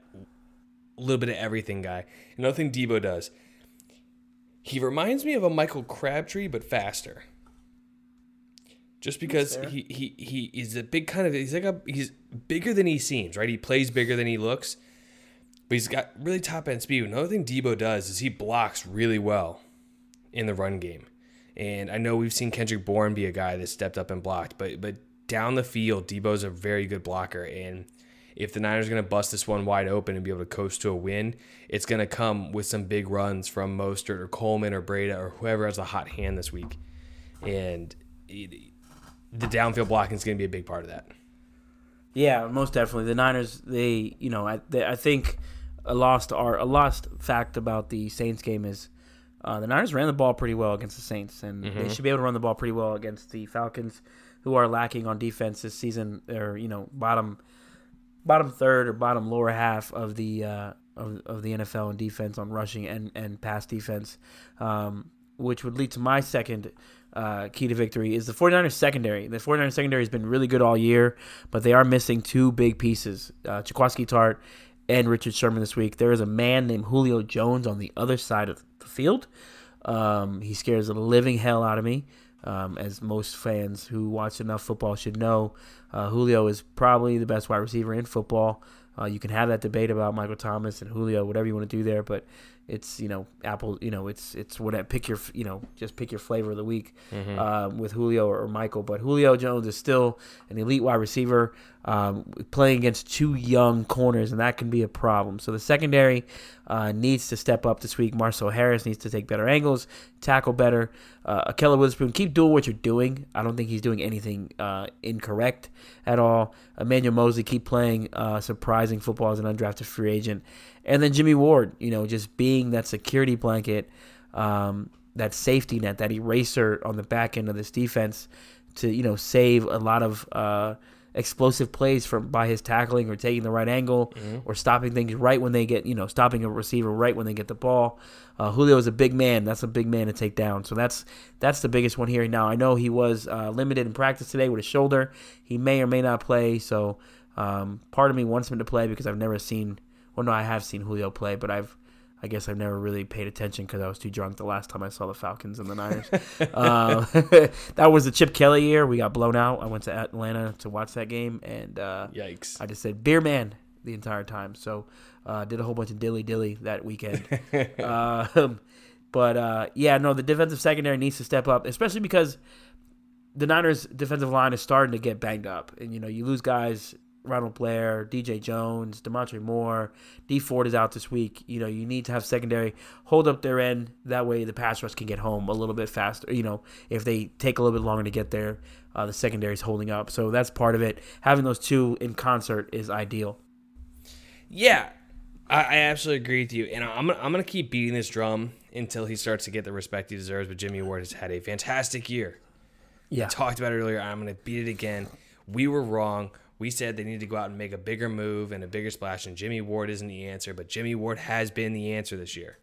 little bit of everything guy. Another thing Deebo does, he reminds me of a Michael Crabtree but faster. Just because he, he he is a big kind of he's like a he's bigger than he seems, right? He plays bigger than he looks. But he's got really top-end speed. Another thing Deebo does is he blocks really well in the run game. And I know we've seen Kendrick Bourne be a guy that stepped up and blocked. But but down the field, Deebo's a very good blocker. And if the Niners are going to bust this one wide open and be able to coast to a win, it's going to come with some big runs from Mostert or Coleman or Breda or whoever has the hot hand this week. And it, the downfield blocking is going to be a big part of that. Yeah, most definitely. The Niners, they, you know, I, they, I think... A lost are a lost fact about the Saints game is uh, the Niners ran the ball pretty well against the Saints, and mm-hmm. they should be able to run the ball pretty well against the Falcons, who are lacking on defense this season. They're, you know, bottom bottom third or bottom lower half of the uh, of, of the N F L in defense on rushing and and pass defense, um, which would lead to my second. Uh, key to victory is the 49ers secondary. The 49ers secondary has been really good all year, but they are missing two big pieces, uh, Jaquaski Tart and Richard Sherman this week. There is a man named Julio Jones on the other side of the field. Um, he scares the living hell out of me, um, as most fans who watch enough football should know. Uh, Julio is probably the best wide receiver in football. Uh, you can have that debate about Michael Thomas and Julio, whatever you want to do there, but it's, you know, Apple, you know, it's it's what pick your, you know, just pick your flavor of the week mm-hmm. uh, with Julio or, or Michael. But Julio Jones is still an elite wide receiver um, playing against two young corners, and that can be a problem. So the secondary uh, needs to step up this week. Marcel Harris needs to take better angles, tackle better. Uh, Akella Witherspoon, keep doing what you're doing. I don't think he's doing anything uh, incorrect at all. Emmanuel Mosley, keep playing uh, surprising football as an undrafted free agent. And then Jimmy Ward, you know, just being that security blanket, um, that safety net, that eraser on the back end of this defense to, you know, save a lot of uh, explosive plays from by his tackling or taking the right angle mm-hmm. or stopping things right when they get, you know, stopping a receiver right when they get the ball. Uh, Julio is a big man. That's a big man to take down. So that's that's the biggest one here. Now, I know he was uh, limited in practice today with his shoulder. He may or may not play. So um, part of me wants him to play because I've never seen – Well, no, I have seen Julio play, but I've, I guess I've never really paid attention because I was too drunk the last time I saw the Falcons and the Niners. uh, that was the Chip Kelly year. We got blown out. I went to Atlanta to watch that game, and uh, yikes! I just said beer man the entire time. So uh, did a whole bunch of dilly dilly that weekend. uh, but uh, yeah, no, the defensive secondary needs to step up, especially because the Niners' defensive line is starting to get banged up, and you know you lose guys. Ronald Blair, D J Jones, DeMontre Moore, D Ford is out this week. You know, you need to have secondary hold up their end. That way the pass rush can get home a little bit faster. You know, if they take a little bit longer to get there, uh, the secondary is holding up. So that's part of it. Having those two in concert is ideal. Yeah, I, I absolutely agree with you. And I'm, I'm going to keep beating this drum until he starts to get the respect he deserves. But Jimmy Ward has had a fantastic year. Yeah. We talked about it earlier. I'm going to beat it again. We were wrong. We said they need to go out and make a bigger move and a bigger splash, and Jimmy Ward isn't the answer, but Jimmy Ward has been the answer this year.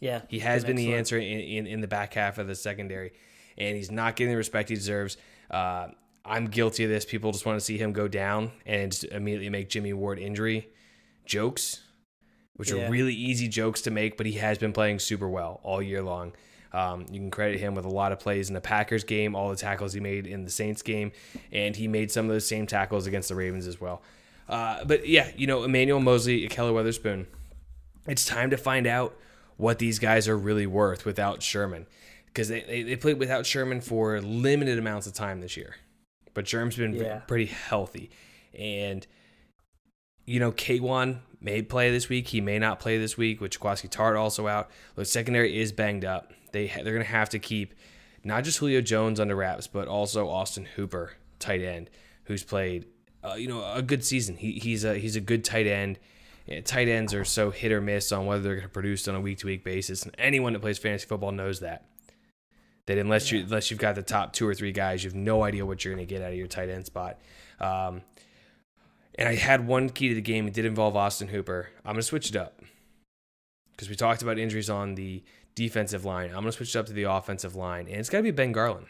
Yeah. He has been, been the answer in, in, in the back half of the secondary, and he's not getting the respect he deserves. Uh, I'm guilty of this. People just want to see him go down and just immediately make Jimmy Ward injury jokes, which yeah. are really easy jokes to make, but he has been playing super well all year long. Um, you can credit him with a lot of plays in the Packers game, all the tackles he made in the Saints game, and he made some of those same tackles against the Ravens as well. Uh, but yeah, you know, Emmanuel Mosley, Akella Weatherspoon, it's time to find out what these guys are really worth without Sherman, because they, they, they played without Sherman for limited amounts of time this year. But Sherman's been yeah. pretty healthy. And, you know, Kwan may play this week. He may not play this week, with Jaquaski-Tart also out. The secondary is banged up. They, they're they going to have to keep not just Julio Jones under wraps, but also Austin Hooper, tight end, who's played, uh, you know, a good season. He He's a, he's a good tight end. Yeah, tight ends are so hit or miss on whether they're going to produce on a week-to-week basis, and anyone that plays fantasy football knows that. That unless you unless you've got the top two or three guys, you have no idea what you're going to get out of your tight end spot. Um, and I had one key to the game. It did involve Austin Hooper. I'm going to switch it up because we talked about injuries on the defensive line. I'm going to switch it up to the offensive line, and it's got to be Ben Garland.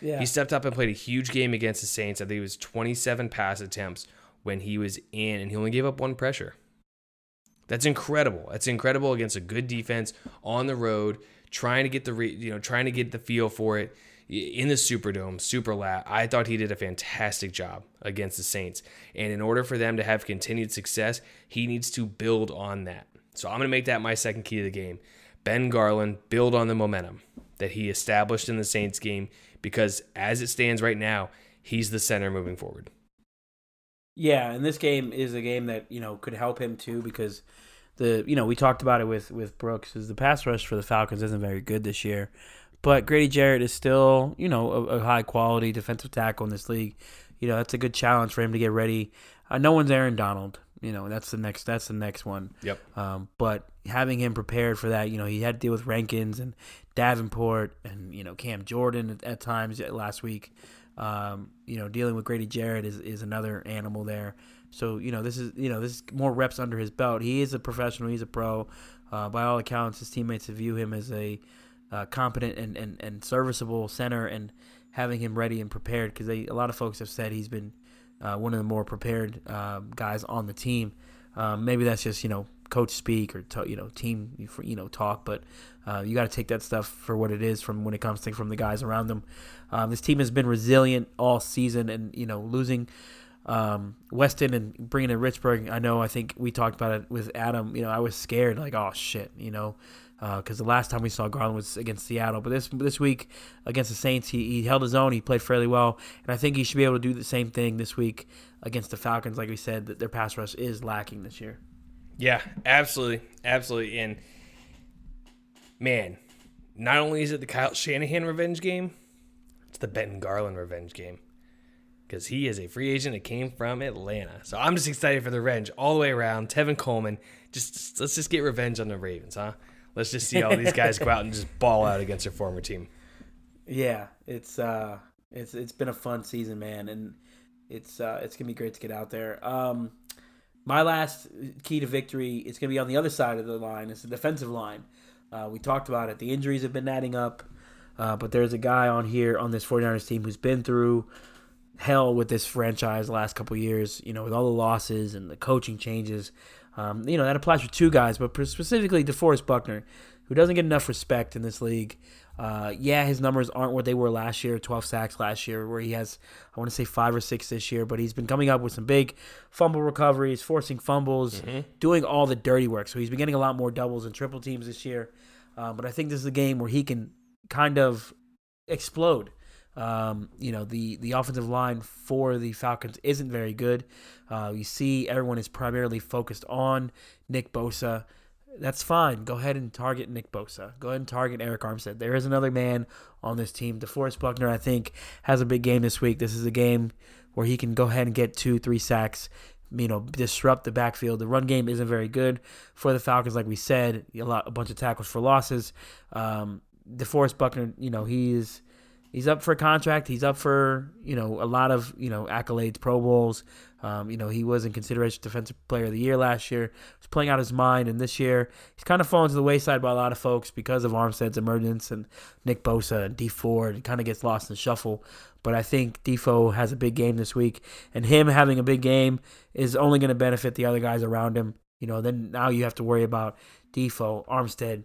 Yeah. He stepped up and played a huge game against the Saints. I think it was twenty-seven pass attempts when he was in, and he only gave up one pressure. That's incredible. That's incredible against a good defense on the road, trying to get the re, you know trying to get the feel for it in the Superdome, super lat. I thought he did a fantastic job against the Saints. And in order for them to have continued success, he needs to build on that. So I'm going to make that my second key to the game. Ben Garland, build on the momentum that he established in the Saints game, because as it stands right now, he's the center moving forward. Yeah, and this game is a game that, you know, could help him too, because the you know, we talked about it with, with Brooks, is the pass rush for the Falcons isn't very good this year. But Grady Jarrett is still, you know, a, a high quality defensive tackle in this league. You know, that's a good challenge for him to get ready. Uh, no one's Aaron Donald, you know, that's the next that's the next one. Yep. Um, but having him prepared for that, you know, he had to deal with Rankins and Davenport and, you know, Cam Jordan at, at times last week. Um, you know, dealing with Grady Jarrett is, is another animal there. So, you know, this is, you know, this is more reps under his belt. He is a professional. He's a pro. Uh, by all accounts, his teammates view him as a uh, competent and, and, and serviceable center, and having him ready and prepared, because they a lot of folks have said he's been uh, one of the more prepared uh, guys on the team. Um, maybe that's just, you know, coach speak or, to, you know, team, you know, talk, but uh, you got to take that stuff for what it is from when it comes to from the guys around them. Um, this team has been resilient all season, and, you know, losing um, Weston and bringing in Richburg. I know, I think we talked about it with Adam, you know, I was scared, like, oh shit, you know, because uh, the last time we saw Garland was against Seattle, but this this week against the Saints, he, he held his own. He played fairly well, and I think he should be able to do the same thing this week against the Falcons. Like we said, that their pass rush is lacking this year. Yeah, absolutely. Absolutely. And, man, not only is it the Kyle Shanahan revenge game, it's the Ben Garland revenge game, because he is a free agent that came from Atlanta. So I'm just excited for the revenge all the way around. Tevin Coleman, just let's just get revenge on the Ravens, huh? Let's just see all these guys go out and just ball out against their former team. Yeah, it's uh, it's it's been a fun season, man, and it's uh, it's gonna be great to get out there. Um, my last key to victory is going to be on the other side of the line. It's the defensive line. Uh, we talked about it. The injuries have been adding up, uh, but there's a guy on here on this 49ers team who's been through hell with this franchise the last couple of years, you know, with all the losses and the coaching changes. Um, you know, that applies for two guys, but specifically DeForest Buckner, who doesn't get enough respect in this league. Uh, yeah, his numbers aren't what they were last year, twelve sacks last year, where he has, I want to say five or six this year, but he's been coming up with some big fumble recoveries, forcing fumbles, mm-hmm. doing all the dirty work. So he's been getting a lot more doubles and triple teams this year. Uh, but I think this is a game where he can kind of explode. Um, you know, the, the offensive line for the Falcons isn't very good. Uh, you see everyone is primarily focused on Nick Bosa. That's fine. Go ahead and target Nick Bosa. Go ahead and target Eric Armstead. There is another man on this team. DeForest Buckner, I think, has a big game this week. This is a game where he can go ahead and get two, three sacks, you know, disrupt the backfield. The run game isn't very good for the Falcons, like we said, a lot, a bunch of tackles for losses. Um, DeForest Buckner, you know, he's he's up for a contract. He's up for, you know, a lot of, you know, accolades, Pro Bowls. Um, you know, he was in consideration Defensive Player of the Year last year. He was playing out his mind, and this year he's kind of fallen to the wayside by a lot of folks because of Armstead's emergence and Nick Bosa and D Ford. It kind of gets lost in the shuffle. But I think Defoe has a big game this week, and him having a big game is only going to benefit the other guys around him. You know, then now you have to worry about Defoe, Armstead,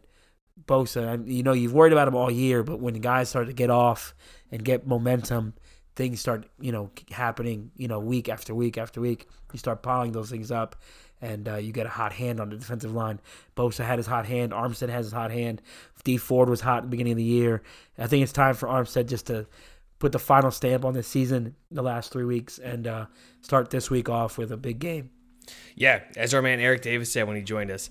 Bosa, you know, you've worried about him all year, but when the guys start to get off and get momentum, things start, you know, happening, you know, week after week after week. You start piling those things up, and uh, you get a hot hand on the defensive line. Bosa had his hot hand. Armstead has his hot hand. D. Ford was hot at the beginning of the year. I think it's time for Armstead just to put the final stamp on this season, the last three weeks, and uh, start this week off with a big game. Yeah, as our man Eric Davis said when he joined us,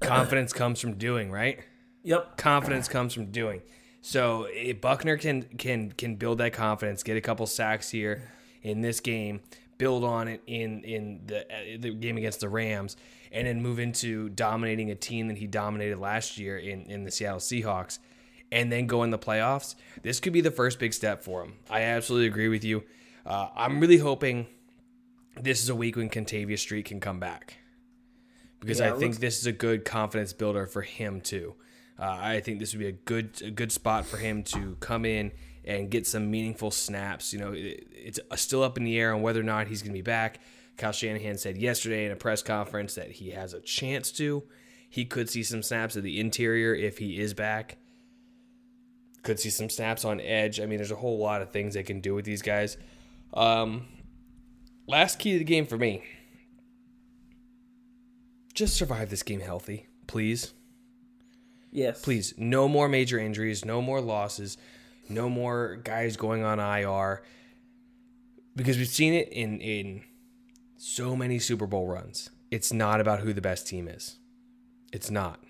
confidence comes from doing, right? Yep. Confidence comes from doing. So if Buckner can can can build that confidence, get a couple sacks here in this game, build on it in in the the game against the Rams, and then move into dominating a team that he dominated last year in, in the Seattle Seahawks, and then go in the playoffs, this could be the first big step for him. I absolutely agree with you. Uh, I'm really hoping this is a week when Kentavious Street can come back, because yeah, I think looks- this is a good confidence builder for him too. Uh, I think this would be a good a good spot for him to come in and get some meaningful snaps. You know, it, it's still up in the air on whether or not he's going to be back. Kyle Shanahan said yesterday in a press conference that he has a chance to. He could see some snaps at the interior if he is back. Could see some snaps on edge. I mean, there's a whole lot of things they can do with these guys. Um, last key to the game for me. Just survive this game healthy, please. Yes. Please, no more major injuries, no more losses, no more guys going on I R, because we've seen it in, in so many Super Bowl runs. It's not about who the best team is. It's not.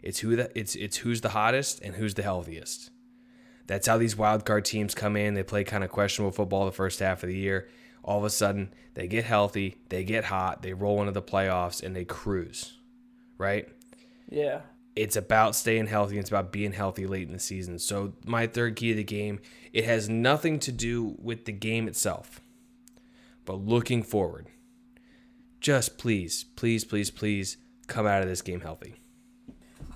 It's who the, it's it's who's the hottest and who's the healthiest. That's how these wild card teams come in. They play kind of questionable football the first half of the year. All of a sudden, they get healthy, they get hot, they roll into the playoffs, and they cruise, right? Yeah. It's about staying healthy, and it's about being healthy late in the season. So my third key of the game, it has nothing to do with the game itself, but looking forward. Just please, please, please, please come out of this game healthy.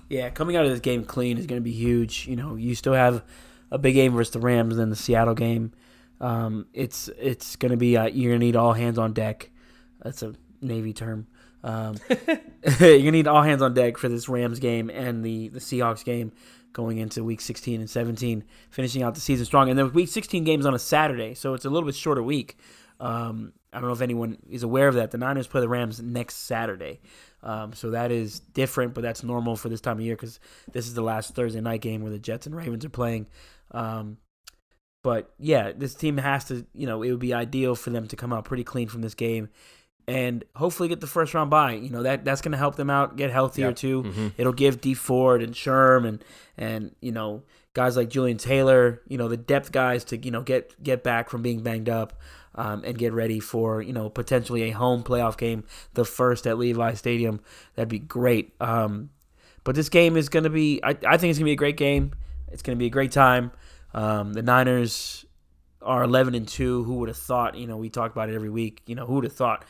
Yeah, coming out of this game clean is going to be huge. You know, you still have a big game versus the Rams and then the Seattle game. Um, it's it's going to be uh, you're going to need all hands on deck. That's a Navy term. Um, you're gonna need all hands on deck for this Rams game and the, the Seahawks game going into week sixteen and seventeen, finishing out the season strong. And then week sixteen games on a Saturday, so it's a little bit shorter week. Um, I don't know if anyone is aware of that. The Niners play the Rams next Saturday, um, so that is different, but that's normal for this time of year because this is the last Thursday night game where the Jets and Ravens are playing. Um, but yeah, this team has to. You know, it would be ideal for them to come out pretty clean from this game. And hopefully get the first round bye. You know, that that's going to help them out, get healthier yeah. too. Mm-hmm. It'll give D. Ford and Sherm and, and, you know, guys like Julian Taylor, you know, the depth guys to, you know, get, get back from being banged up um, and get ready for, you know, potentially a home playoff game, the first at Levi's Stadium. That'd be great. Um, but this game is going to be, I, I think it's going to be a great game. It's going to be a great time. Um, the Niners are eleven and two. Who would have thought? You know, we talk about it every week. You know, who would have thought?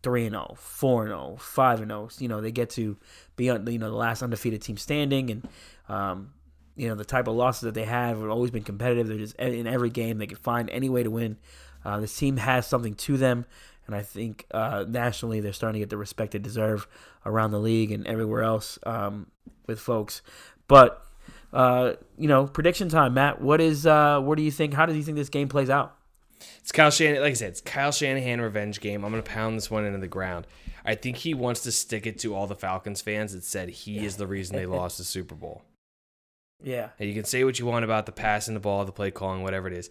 three and oh, four and oh, five and oh. You know, they get to be, you know, the last undefeated team standing. And, um, you know, the type of losses that they have have always been competitive. They're just in every game. They can find any way to win. Uh, this team has something to them. And I think uh, nationally they're starting to get the respect they deserve around the league and everywhere else um, with folks. But, uh, you know, prediction time, Matt. What is, uh, what do you think, how do you think this game plays out? It's Kyle Shanahan, like I said, it's Kyle Shanahan revenge game. I'm going to pound this one into the ground. I think he wants to stick it to all the Falcons fans that said he yeah. is the reason they lost the Super Bowl. Yeah. And you can say what you want about the passing the ball, the play calling, whatever it is.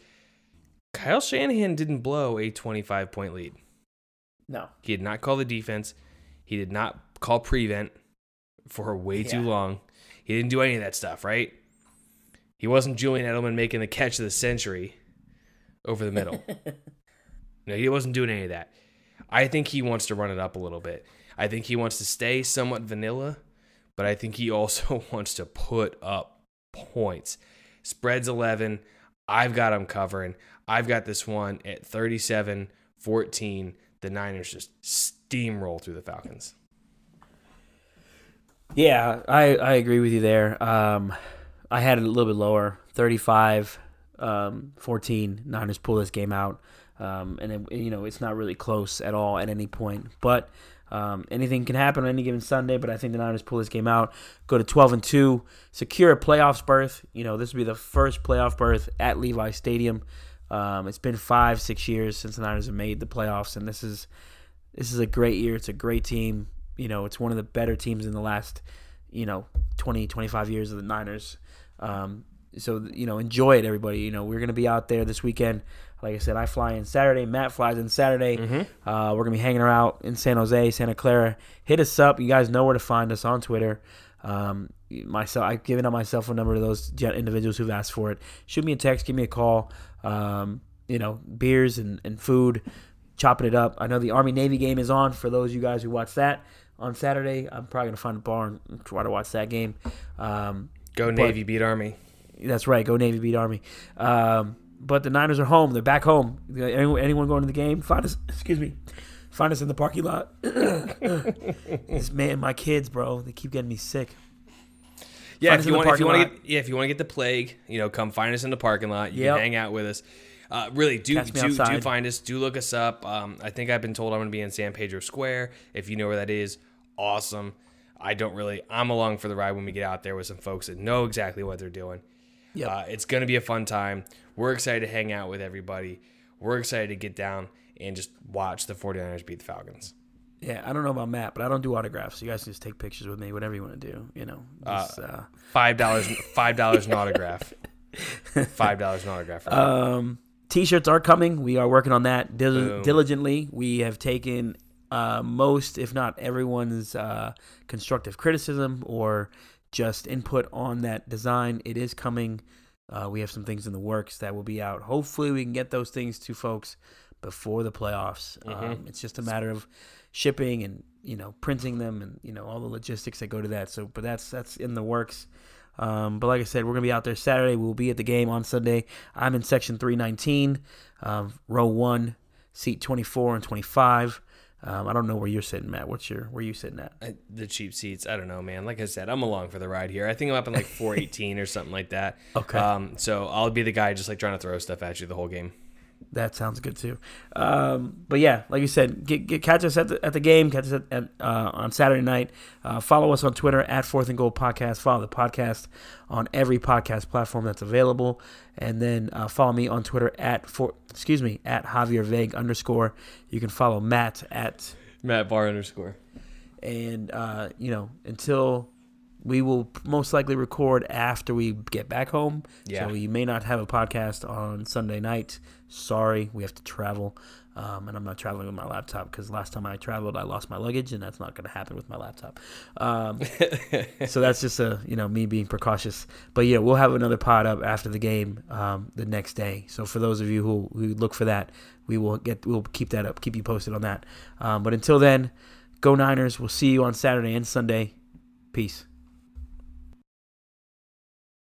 Kyle Shanahan didn't blow a twenty-five point lead. No. He did not call the defense. He did not call prevent for way yeah. too long. He didn't do any of that stuff, right? He wasn't Julian Edelman making the catch of the century over the middle. No, he wasn't doing any of that. I think he wants to run it up a little bit. I think he wants to stay somewhat vanilla, but I think he also wants to put up points. Spread's eleven. I've got him covering. I've got this one at thirty-seven fourteen. The Niners just steamroll through the Falcons. Yeah, I, I agree with you there. Um, I had it a little bit lower, thirty-five. Um, fourteen, Niners pull this game out, um, and it, you know, it's not really close at all at any point. But Um, anything can happen on any given Sunday, but I think the Niners pull this game out, go to twelve and two, secure a playoffs berth. You know, this will be the first playoff berth at Levi's Stadium. Um, it's been five, six years since the Niners have made the playoffs, and this is this is a great year. It's a great team. You know, it's one of the better teams in the last, you know, twenty, twenty-five years of the Niners. Um, so, you know, enjoy it, everybody. You know, we're going to be out there this weekend. Like I said, I fly in Saturday. Matt flies in Saturday. Mm-hmm. Uh, we're going to be hanging out in San Jose, Santa Clara. Hit us up. You guys know where to find us on Twitter. Um, myself, I've given out my cell phone number to those individuals who've asked for it. Shoot me a text. Give me a call. Um, you know, beers and, and food. Chopping it up. I know the Army-Navy game is on for those of you guys who watch that on Saturday. I'm probably going to find a bar and try to watch that game. Um, Go Navy, beat Army. That's right. Go Navy, beat Army. Um, but the Niners are home. They're back home. Anyone going to the game, find us. Excuse me. Find us in the parking lot. This man, my kids, bro, they keep getting me sick. Yeah, if you, want, if you want, to get, yeah, if you want to get the plague, you know, come find us in the parking lot. You yep. can hang out with us. Uh, really, do do, do find us. Do look us up. Um, I think I've been told I'm going to be in San Pedro Square. If you know where that is, awesome. I don't really. I'm along for the ride when we get out there with some folks that know exactly what they're doing. Yep. Uh, it's going to be a fun time. We're excited to hang out with everybody. We're excited to get down and just watch the 49ers beat the Falcons. Yeah, I don't know about Matt, but I don't do autographs. You guys can just take pictures with me, whatever you want to do. You know, just, uh, five dollars, five dollars an autograph, five dollars an autograph. For um. T-shirts are coming. We are working on that dil- diligently. We have taken uh, most, if not everyone's, uh, constructive criticism or just input on that design. It is coming. Uh, we have some things in the works that will be out. Hopefully we can get those things to folks before the playoffs. Mm-hmm. Um, it's just a matter of shipping and, you know, printing them and, you know, all the logistics that go to that. So, but that's that's in the works. Um, but like I said, we're going to be out there Saturday. We'll be at the game on Sunday. I'm in section three nineteen, um, row one, seat twenty-four and twenty-five. Um, I don't know where you're sitting, Matt. What's your, where are you sitting at? I, the cheap seats. I don't know, man. Like I said, I'm along for the ride here. I think I'm up in like four eighteen or something like that. Okay. Um, so I'll be the guy just like trying to throw stuff at you the whole game. That sounds good too. Um, but yeah, like you said, get, get, catch us at the, at the game, catch us at, at, uh, on Saturday night. Uh, follow us on Twitter at Fourth and Gold Podcast. Follow the podcast on every podcast platform that's available. And then uh, follow me on Twitter at, for, excuse me, at Javier Vague underscore. You can follow Matt at Matt Barr underscore. And, uh, you know, until... We will most likely record after we get back home. Yeah. So you may not have a podcast on Sunday night. Sorry, we have to travel. Um, and I'm not traveling with my laptop because last time I traveled, I lost my luggage, and that's not going to happen with my laptop. Um, so that's just a you know me being precautious. But yeah, we'll have another pod up after the game um, the next day. So for those of you who, who look for that, we will get we'll keep that up, keep you posted on that. Um, but until then, go Niners. We'll see you on Saturday and Sunday. Peace.